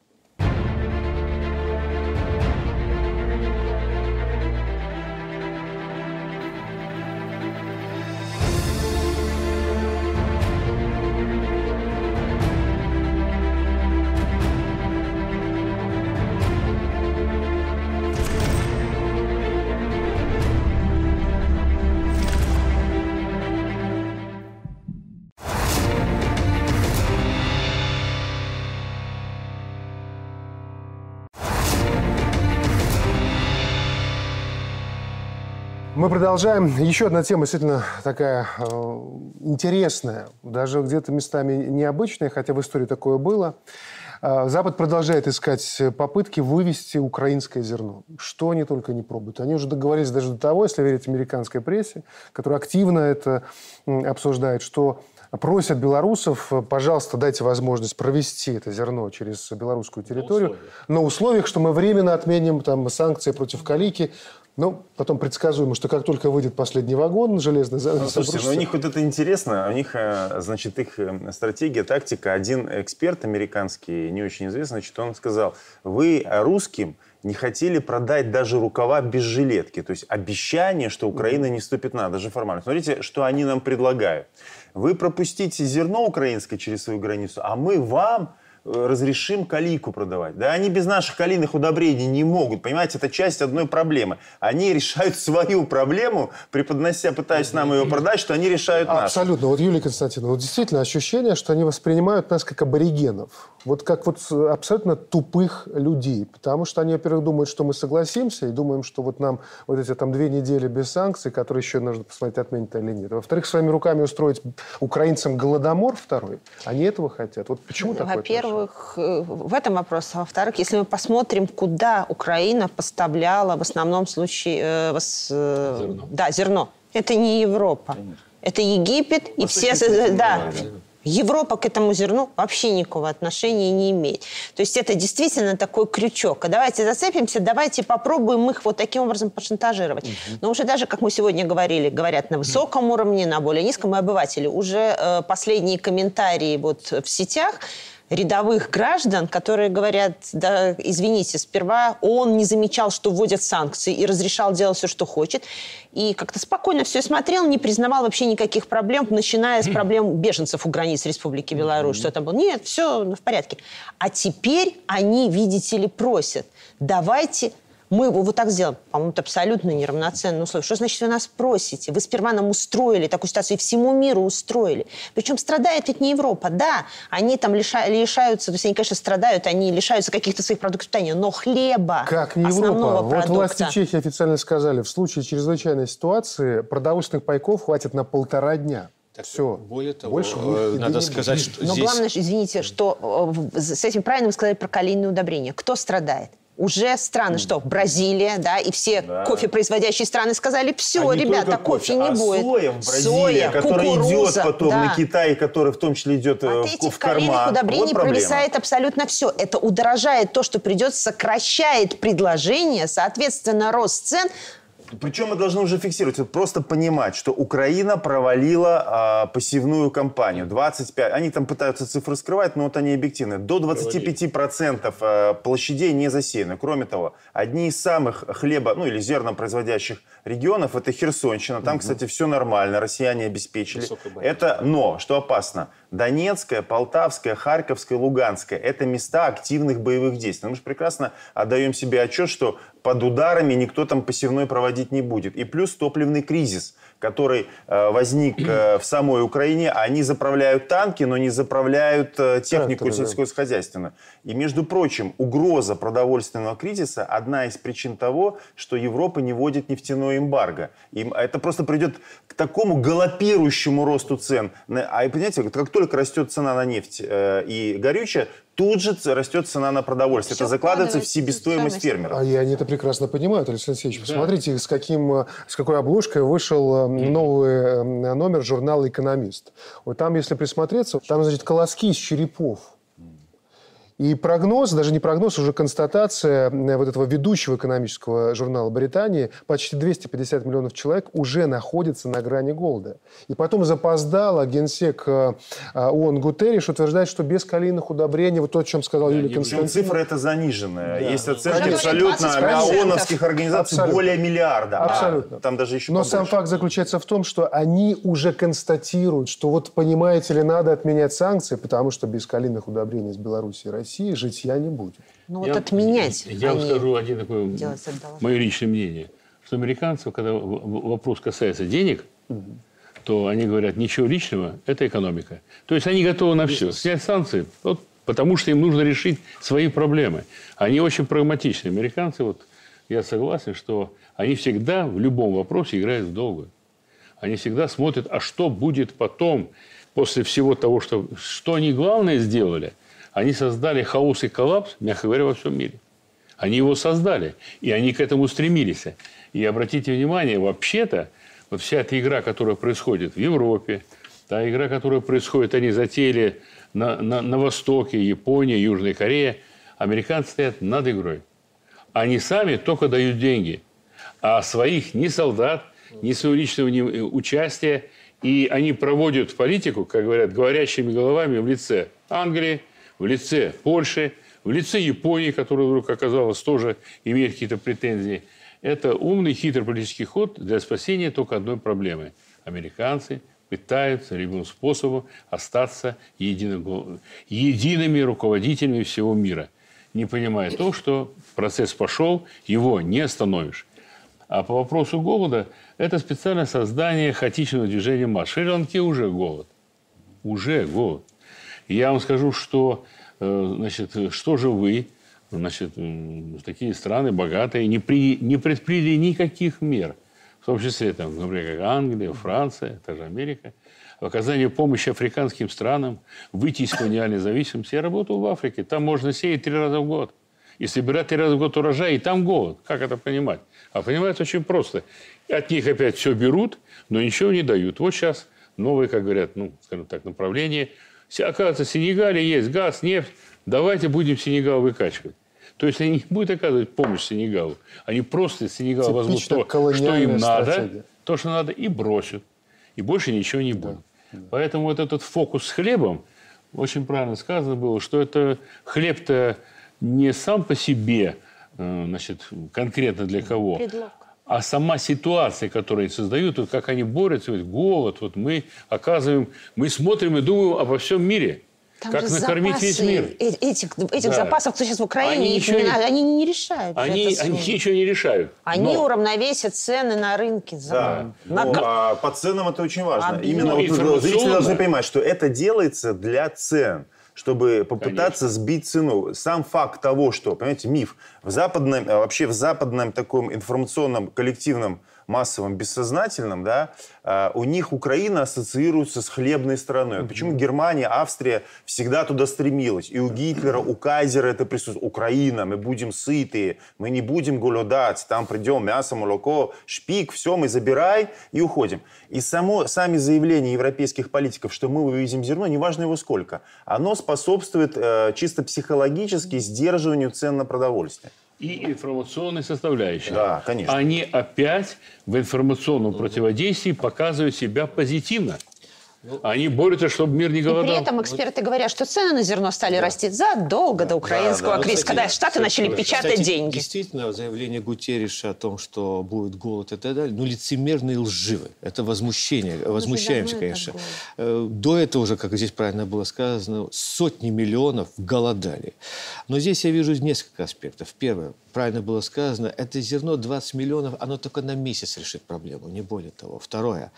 Мы продолжаем. Еще одна тема действительно такая э, интересная, даже где-то местами необычная, хотя в истории такое было. Э, Запад продолжает искать попытки вывести украинское зерно. Что они только не пробуют. Они уже договорились даже до того, если верить американской прессе, которая активно это обсуждает, что просят белорусов, пожалуйста, дайте возможность провести это зерно через белорусскую территорию. На условиях, на условиях что мы временно отменим там, санкции против Калики. Ну, потом предсказуемо, что как только выйдет последний вагон железный... Ну, слушайте, у них вот это интересно. У них, значит, их стратегия, тактика. Один эксперт американский, не очень известный, значит, он сказал, вы русским не хотели продать даже рукава без жилетки. То есть обещание, что Украина не вступит в НАТО, даже формально. Смотрите, что они нам предлагают. Вы пропустите зерно украинское через свою границу, а мы вам... разрешим калийку продавать. Да они без наших калийных удобрений не могут. Понимаете, это часть одной проблемы. Они решают свою проблему, преподнося, пытаясь нам ее продать, что они решают нашу. Абсолютно. Вот, Юлия Константиновна, вот действительно ощущение, что они воспринимают нас как аборигенов. Вот как вот абсолютно тупых людей. Потому что они, во-первых, думают, что мы согласимся, и думаем, что вот нам вот эти там две недели без санкций, которые еще нужно посмотреть, отменят или нет. Во-вторых, своими руками устроить украинцам голодомор второй. Они этого хотят. Вот почему такое? Во-первых, в этом вопрос. А во-вторых, если мы посмотрим, куда Украина поставляла в основном случае э, вос, э, зерно. Да, зерно. Это не Европа. Конечно. Это Египет. И все... Да. Европа к этому зерну вообще никакого отношения не имеет. То есть это действительно такой крючок. А давайте зацепимся, давайте попробуем их вот таким образом пошантажировать. Угу. Но уже даже, как мы сегодня говорили, говорят на высоком угу. уровне, на более низком, и обыватели. Уже э, последние комментарии вот в сетях рядовых граждан, которые говорят, да, извините, сперва он не замечал, что вводят санкции и разрешал делать все, что хочет. И как-то спокойно все смотрел, не признавал вообще никаких проблем, начиная с проблем беженцев у границ Республики Беларусь, что там было. Нет, все в порядке. А теперь они, видите ли, просят, давайте... Мы его вот так сделаем. По-моему, это абсолютно неравноценные условия. Что значит, вы нас просите? Вы сперва нам устроили такую ситуацию, и всему миру устроили. Причем страдает ведь не Европа. Да, они там лиша... лишаются, то есть они, конечно, страдают, они лишаются каких-то своих продуктов питания, но хлеба, как не основного Европа. Продукта... Вот власти Чехии официально сказали, в случае чрезвычайной ситуации продовольственных пайков хватит на полтора дня. Так, все. Более того, больше э, надо сказать, что но здесь... Но главное, извините, что с этим правильно вы сказали про калийные удобрения. Кто страдает? Уже страны, что Бразилия, да, и все да. кофепроизводящие страны сказали, все, а ребята, кофе, кофе не а будет. Соем Бразилия, который идет потом да. на Китай, который в том числе идет от в, в карман. От этих удобрений вот провисает абсолютно все. Это удорожает то, что придет, сокращает предложение, соответственно, рост цен. Причем мы должны уже фиксировать, просто понимать, что Украина провалила а, посевную кампанию. двадцать пять, они там пытаются цифры скрывать, но вот они объективны. До двадцати пяти процентов площадей не засеяны. Кроме того, одни из самых хлеба, ну или зернопроизводящих регионов, это Херсонщина. Там, угу. кстати, все нормально, россияне обеспечили. Это, но, что опасно, Донецкая, Полтавская, Харьковская, Луганская, это места активных боевых действий. Мы же прекрасно отдаем себе отчет, что под ударами никто там посевной проводить не будет. И плюс топливный кризис, который э, возник э, в самой Украине. Они заправляют танки, но не заправляют э, технику сельскохозяйственную. И, между прочим, угроза продовольственного кризиса одна из причин того, что Европа не вводит нефтяное эмбарго. И это просто придет к такому галопирующему росту цен. А понимаете, как только растет цена на нефть э, и горючее, тут же растет цена на продовольствие. Все это закладывается в себестоимость фермера. А и они это прекрасно понимают, Александр Алексеевич. Посмотрите, да. с, каким, с какой обложкой вышел новый номер журнала «Экономист». Вот там, если присмотреться, там, значит, колоски из черепов. И прогноз, даже не прогноз, уже констатация вот этого ведущего экономического журнала Британии, почти двести пятьдесят миллионов человек уже находятся на грани голода. И потом запоздало генсек ООН Гутерриш утверждает, что без калийных удобрений, вот то, о чем сказал да, Юлия Константиновна. Цифра это заниженная. Да. Есть оценки абсолютно ООНовских организаций абсолютно. Более миллиарда. Абсолютно. А, там даже еще Но побольше. Сам факт заключается в том, что они уже констатируют, что вот понимаете ли, надо отменять санкции, потому что без калийных удобрений из Беларуси и России России жить я не буду. Ну вот я, отменять. Я а вам скажу один такой мое личное мнение, что американцев, когда вопрос касается денег, угу. то они говорят, ничего личного, это экономика. То есть они готовы на все. Снять санкции, вот, потому что им нужно решить свои проблемы. Они очень прагматичны. Американцы, вот я согласен, что они всегда в любом вопросе играют в долгую. Они всегда смотрят, а что будет потом, после всего того, что, что они главное сделали. Они создали хаос и коллапс, мягко говоря, во всем мире. Они его создали, и они к этому стремились. И обратите внимание, вообще-то, вот вся эта игра, которая происходит в Европе, та игра, которая происходит, они затеяли на, на, на Востоке, Япония, Южная Корея. Американцы стоят над игрой. Они сами только дают деньги. А своих ни солдат, ни своего личного ни участия. И они проводят политику, как говорят, говорящими головами в лице Англии, в лице Польши, в лице Японии, которая вдруг оказалась тоже имеет какие-то претензии. Это умный, хитрый политический ход для спасения только одной проблемы. Американцы пытаются любым способом остаться единым, едиными руководителями всего мира, не понимая то, что процесс пошел, его не остановишь. А по вопросу голода, это специальное создание хаотичного движения масс. В Шри-Ланке уже голод. Уже голод. Я вам скажу, что, значит, что же вы, значит, такие страны богатые, не, при, не предприняли никаких мер, в том числе, там, например, как Англия, Франция, та же Америка, в оказании помощи африканским странам, выйти из колониальной зависимости. Я работал в Африке, там можно сеять три раза в год. И собирать три раза в год урожай, и там голод. Как это понимать? А понимать очень просто. От них опять все берут, но ничего не дают. Вот сейчас новые, как говорят, ну, скажем так, направления. Оказывается, в Сенегале есть газ, нефть. Давайте будем Сенегал выкачивать. То есть они не будут оказывать помощь Сенегалу. Они просто из Сенегала возьмут то, что им надо, то, что надо, и бросят. И больше ничего не будет. Да, да. Поэтому вот этот фокус с хлебом, очень правильно сказано было, что это хлеб-то не сам по себе, значит, конкретно для кого, Предлог. А сама ситуация, которую они создают, вот как они борются, вот голод, вот мы оказываем, мы смотрим и думаем обо всем мире. Там как накормить весь мир. Этих, этих да. запасов, кто сейчас в Украине, они, ничего, именно, они не решают. Они, они ничего не решают. Они но... уравновесят цены на рынке. Да. На... Ну, а по ценам это очень важно. А, именно вот зрители должны понимать, что это делается для цен, чтобы попытаться Конечно. сбить цену. Сам факт того, что, понимаете, миф, в западном, вообще в западном таком информационном, коллективном, массовом, бессознательном, да, у них Украина ассоциируется с хлебной страной. Mm-hmm. Почему Германия, Австрия всегда туда стремилась? И у Гитлера, у Кайзера это присутствует. Украина, мы будем сытые, мы не будем голодать, там придем мясо, молоко, шпик, все, мы забирай и уходим. И само, сами заявления европейских политиков, что мы вывезем зерно, неважно его сколько, оно способствует э, чисто психологически сдерживанию цен на продовольствие. И информационной составляющей. Да, конечно. Они опять в информационном противодействии показывают себя позитивно. Они борются, чтобы мир не голодал. И при этом эксперты говорят, что цены на зерно стали да. расти задолго да. до украинского да, да. кризиса, ну, кстати, когда Штаты начали хорошо. печатать кстати, деньги. Действительно, заявление Гутерриша о том, что будет голод и так далее, ну, лицемерные лживы. Это возмущение. Мы Возмущаемся, конечно. Это до этого уже, как здесь правильно было сказано, сотни миллионов голодали. Но здесь я вижу несколько аспектов. Первое. Правильно было сказано, это зерно двадцать миллионов, оно только на месяц решит проблему, не более того. Второе.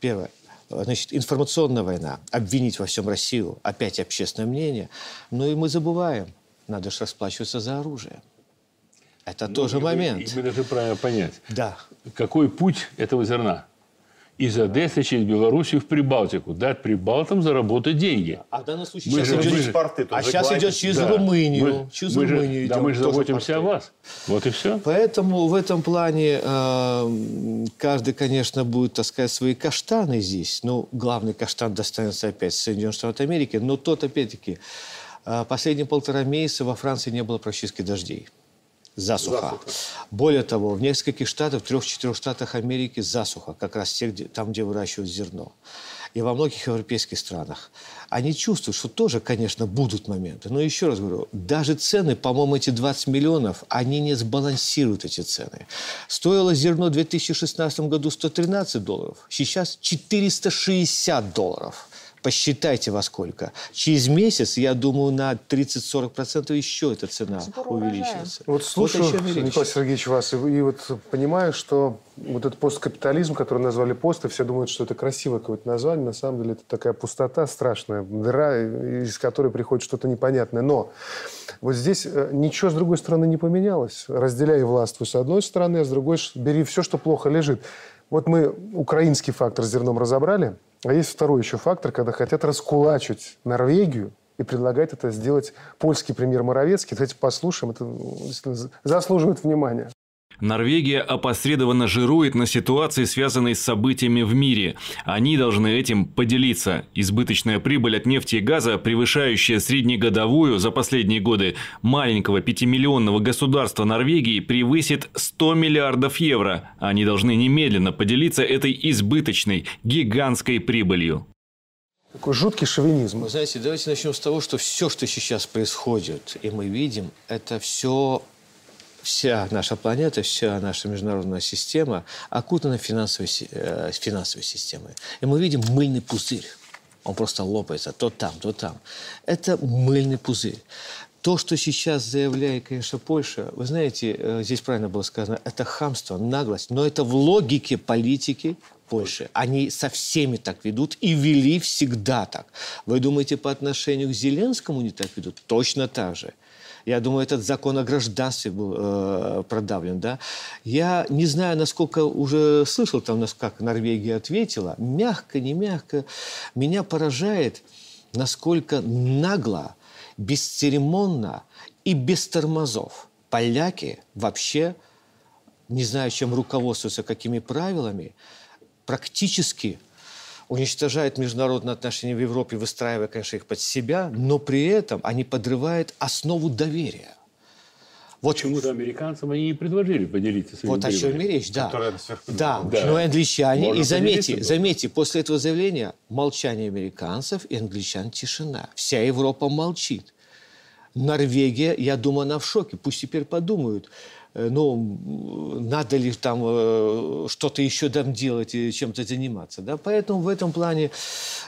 Первое. Значит, информационная война, обвинить во всем Россию, опять общественное мнение. Но и мы забываем, надо же расплачиваться за оружие. Это ну, тоже и, момент. И мы должны правильно понять, да. какой путь этого зерна. Из Одессы через Белоруссию в Прибалтику. Дать прибалтам заработать деньги. А в данном случае мы сейчас, же, идет, порты, а сейчас идет через да. Румынию. Мы, через мы Румынию же, идем, да, мы же заботимся о вас. Вот и все. Поэтому в этом плане э, каждый, конечно, будет таскать свои каштаны здесь. Но главный каштан достанется опять Соединенным Штатам Америки. Но тот, опять-таки, э, последние полтора месяца во Франции не было практически дождей. Засуха. засуха. Более того, в нескольких штатах, в трех-четырех штатах Америки засуха, как раз те, где, там, где выращивают зерно. И во многих европейских странах. Они чувствуют, что тоже, конечно, будут моменты. Но еще раз говорю, даже цены, по-моему, эти двадцать миллионов, они не сбалансируют эти цены. Стоило зерно в две тысячи шестнадцатом году сто тринадцать долларов, сейчас четыреста шестьдесят долларов. посчитайте во сколько. Через месяц, я думаю, на тридцать-сорок процентов еще эта цена увеличится. Вот слушаю, вот Николай Сергеевич, вас, и, и вот понимаю, что вот этот посткапитализм, который назвали пост, и все думают, что это красивое какое-то название, на самом деле это такая пустота страшная, дыра, из которой приходит что-то непонятное. Но вот здесь ничего с другой стороны не поменялось. Разделяй власть с одной стороны, а с другой бери все, что плохо лежит. Вот мы украинский фактор с зерном разобрали, а есть второй еще фактор, когда хотят раскулачить Норвегию и предлагать это сделать польский премьер Моравецкий. Давайте послушаем, это заслуживает внимания. Норвегия опосредованно жирует на ситуации, связанной с событиями в мире. Они должны этим поделиться. Избыточная прибыль от нефти и газа, превышающая среднегодовую за последние годы маленького пятимиллионного государства Норвегии, превысит сто миллиардов евро. Они должны немедленно поделиться этой избыточной, гигантской прибылью. Такой жуткий шовинизм. Вы знаете, давайте начнем с того, что все, что сейчас происходит, и мы видим, это все... Вся наша планета, вся наша международная система окутана финансовой, э, финансовой системой. И мы видим мыльный пузырь. Он просто лопается то там, то там. Это мыльный пузырь. То, что сейчас заявляет, конечно, Польша, вы знаете, э, здесь правильно было сказано, это хамство, наглость. Но это в логике политики Польши. Они со всеми так ведут и вели всегда так. Вы думаете, по отношению к Зеленскому не так ведут? Точно так же. Я думаю, этот закон о гражданстве был э, продавлен, да. Я не знаю, насколько уже слышал, там, как Норвегия ответила. Мягко, не мягко. Меня поражает, насколько нагло, бесцеремонно и без тормозов поляки вообще, не знаю, чем руководствуются, какими правилами, практически уничтожают международные отношения в Европе, выстраивая, конечно, их под себя, но при этом они подрывают основу доверия. Вот почему-то американцам они не предложили поделиться своими. Вот о чем и речь, да. Да, да. Но и англичане, можно и заметьте, заметьте, после этого заявления молчание американцев и англичан тишина. Вся Европа молчит. Норвегия, я думаю, она в шоке. Пусть теперь подумают. Ну, надо ли там э, что-то еще там делать и чем-то заниматься, да? Поэтому в этом плане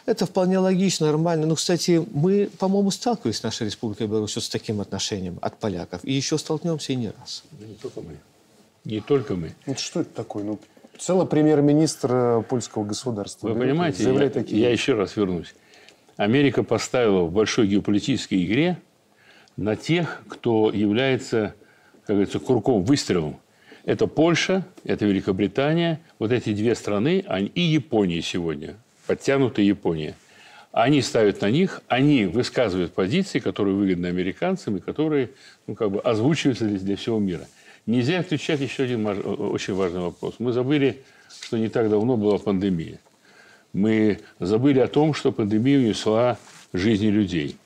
это вполне логично, нормально. Ну, кстати, мы, по-моему, сталкивались, наша Республика Беларусь, вот с таким отношением от поляков. И еще столкнемся и не раз. Да не только мы. Не только мы. Ну, что это такое? Ну, целый премьер-министр польского государства. Вы да, понимаете, я, такие... я еще раз вернусь. Америка поставила в большой геополитической игре на тех, кто является... как говорится, курком, выстрелом. Это Польша, это Великобритания. Вот эти две страны, они, и Япония сегодня, подтянутая Япония. Они ставят на них, они высказывают позиции, которые выгодны американцам и которые, ну, как бы озвучиваются для, для всего мира. Нельзя отключать еще один очень важный вопрос. Мы забыли, что не так давно была пандемия. Мы забыли о том, что пандемия унесла жизни людей.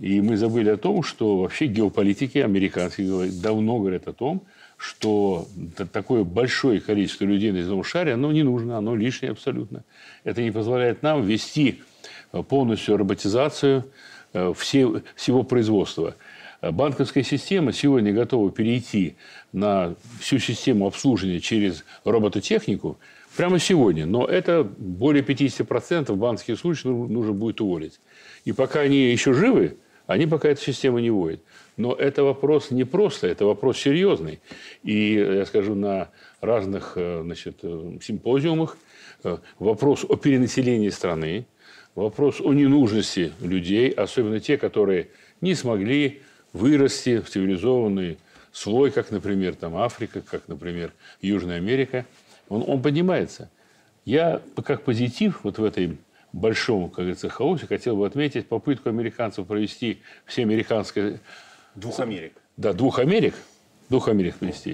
И мы забыли о том, что вообще геополитики американские давно говорят о том, что такое большое количество людей на земном шаре, оно не нужно, оно лишнее абсолютно. Это не позволяет нам вести полностью роботизацию все, всего производства. Банковская система сегодня готова перейти на всю систему обслуживания через робототехнику прямо сегодня. Но это более пятидесяти процентов банковских случаев нужно будет уволить. И пока они еще живы, они пока эту систему не вводят. Но это вопрос не просто, это вопрос серьезный. И, я скажу, на разных, значит, симпозиумах вопрос о перенаселении страны, вопрос о ненужности людей, особенно те, которые не смогли вырасти в цивилизованный слой, как, например, там, Африка, как, например, Южная Америка, он, он поднимается. Я, как позитив, вот в этой... большому, как говорится, хаосе, хотел бы отметить попытку американцев провести все американские... Двух Америк. Да, двух Америк. Двух Америк провести.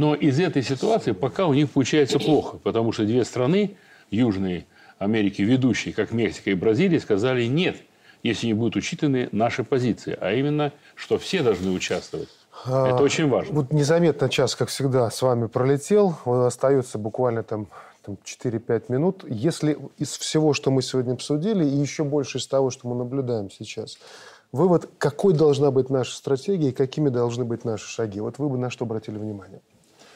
Но из этой ситуации пока у них получается плохо, потому что две страны Южной Америки, ведущие, как Мексика и Бразилия, сказали нет, если не будут учтены наши позиции, а именно, что все должны участвовать. Это а, очень важно. Вот незаметно час, как всегда, с вами пролетел. Он остается буквально там... четыре-пять минут. Если из всего, что мы сегодня обсудили, и еще больше из того, что мы наблюдаем сейчас, вывод, какой должна быть наша стратегия и какими должны быть наши шаги? Вот вы бы на что обратили внимание?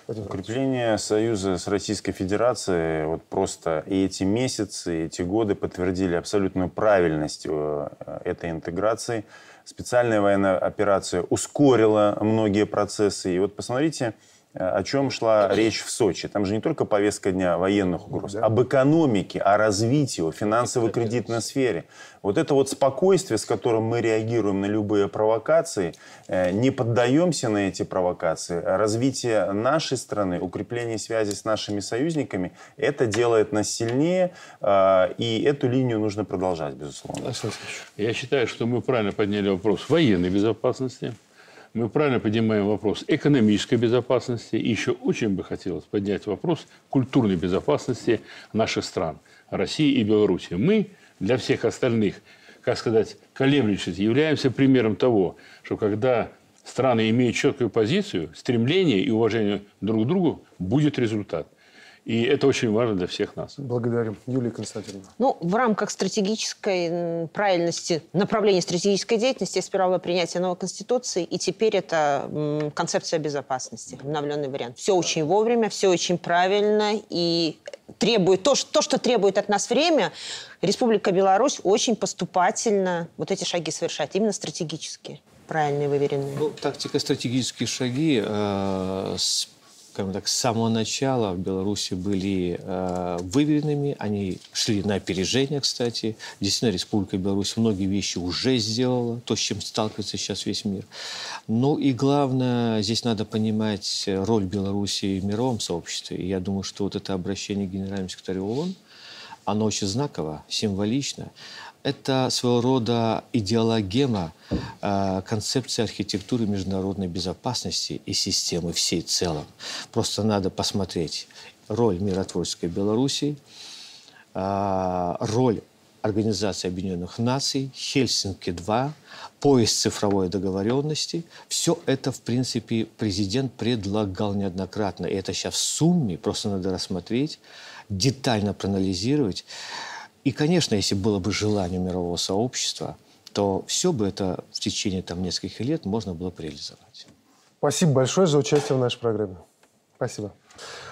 Укрепление союза с Российской Федерацией вот просто и эти месяцы, и эти годы подтвердили абсолютную правильность этой интеграции. Специальная военная операция ускорила многие процессы. И вот посмотрите, о чем шла речь в Сочи. Там же не только повестка дня военных угроз, да, об экономике, о развитии, о финансово-кредитной сфере. Вот это вот спокойствие, с которым мы реагируем на любые провокации, не поддаемся на эти провокации. Развитие нашей страны, укрепление связи с нашими союзниками, это делает нас сильнее, и эту линию нужно продолжать, безусловно. Я считаю, что мы правильно подняли вопрос военной безопасности. Мы правильно поднимаем вопрос экономической безопасности. И еще очень бы хотелось поднять вопрос культурной безопасности наших стран, России и Беларуси. Мы для всех остальных, как сказать, колеблющихся, являемся примером того, что когда страны имеют четкую позицию, стремление и уважение друг к другу, будет результат. И это очень важно для всех нас. Благодарим. Юлия Константиновна. Ну, в рамках стратегической правильности, направления стратегической деятельности я сперва было принятие новой конституции, и теперь это концепция безопасности, обновленный вариант. Все очень вовремя, все очень правильно, и требует то, что, то, что требует от нас время, Республика Беларусь очень поступательно вот эти шаги совершает, именно стратегические, правильные, выверенные. Ну, тактика стратегические шаги э, с Так, с самого начала в Беларуси были э, выверенными, они шли на опережение, кстати. Действительно, Республика Беларусь многие вещи уже сделала, то, с чем сталкивается сейчас весь мир. Ну и главное, здесь надо понимать роль Беларуси в мировом сообществе. И я думаю, что вот это обращение к генеральному секретарю ООН, оно очень знаково, символично. Это своего рода идеологема, э, концепция архитектуры международной безопасности и системы всей в целом. Просто надо посмотреть роль миротворческой Беларуси, э, роль Организации Объединенных Наций, Хельсинки два, поиск цифровой договоренности. Все это, в принципе, президент предлагал неоднократно. И это сейчас в сумме, просто надо рассмотреть, детально проанализировать. И, конечно, если было бы желание мирового сообщества, то все бы это в течение там, нескольких лет можно было бы реализовать. Спасибо большое за участие в нашей программе. Спасибо.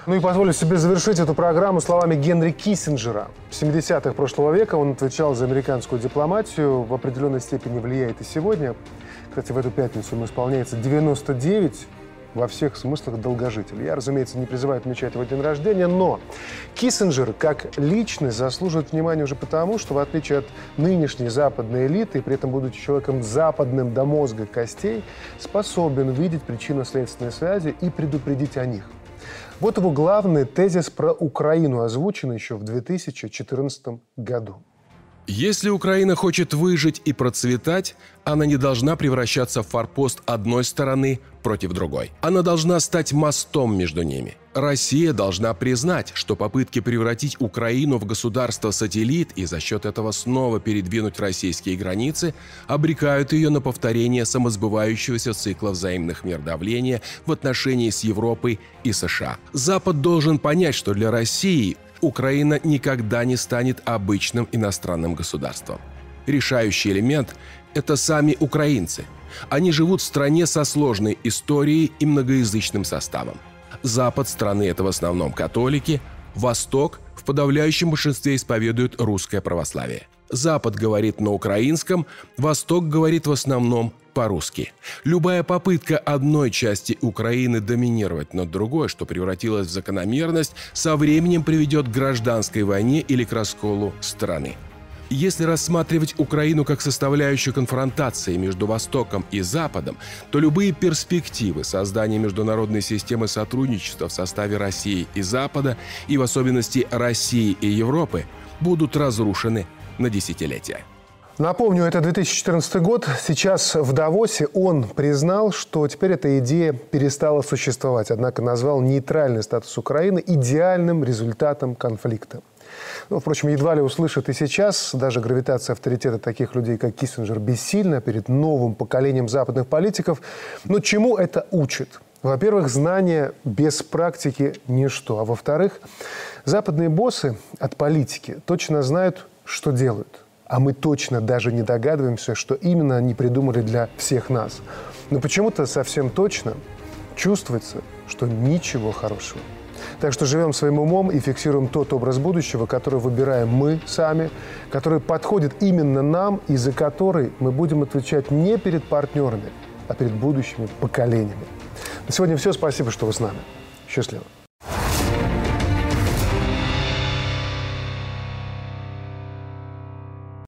Ну и позволю себе завершить эту программу словами Генри Киссинджера. В семидесятых прошлого века он отвечал за американскую дипломатию, в определенной степени влияет и сегодня. Кстати, в эту пятницу ему исполняется девяносто девять во всех смыслах долгожитель. Я, разумеется, не призываю отмечать его день рождения, но Киссинджер как личность заслуживает внимания уже потому, что в отличие от нынешней западной элиты, и при этом будучи человеком западным до мозга костей, способен видеть причинно-следственные связи и предупредить о них. Вот его главный тезис про Украину, озвученный еще в две тысячи четырнадцатом году. Если Украина хочет выжить и процветать, она не должна превращаться в форпост одной стороны против другой. Она должна стать мостом между ними. Россия должна признать, что попытки превратить Украину в государство-сателлит и за счет этого снова передвинуть российские границы обрекают ее на повторение самосбывающегося цикла взаимных мер давления в отношении с Европой и США. Запад должен понять, что для России Украина никогда не станет обычным иностранным государством. Решающий элемент – это сами украинцы. Они живут в стране со сложной историей и многоязычным составом. Запад страны – это в основном католики, Восток в подавляющем большинстве исповедует русское православие. Запад говорит на украинском, Восток говорит в основном по-русски. Любая попытка одной части Украины доминировать над другой, что превратилось в закономерность, со временем приведет к гражданской войне или к расколу страны. Если рассматривать Украину как составляющую конфронтации между Востоком и Западом, то любые перспективы создания международной системы сотрудничества в составе России и Запада, и в особенности России и Европы, будут разрушены на десятилетия. Напомню, это две тысячи четырнадцатый год. Сейчас в Давосе он признал, что теперь эта идея перестала существовать, однако назвал нейтральный статус Украины идеальным результатом конфликта. Ну, впрочем, едва ли услышит и сейчас. Даже гравитация авторитета таких людей, как Киссинджер, бессильна перед новым поколением западных политиков. Но чему это учит? Во-первых, знания без практики – ничто. А во-вторых, западные боссы от политики точно знают, что делают. А мы точно даже не догадываемся, что именно они придумали для всех нас. Но почему-то совсем точно чувствуется, что ничего хорошего. Так что живем своим умом и фиксируем тот образ будущего, который выбираем мы сами, который подходит именно нам и за который мы будем отвечать не перед партнерами, а перед будущими поколениями. На сегодня все. Спасибо, что вы с нами. Счастливо.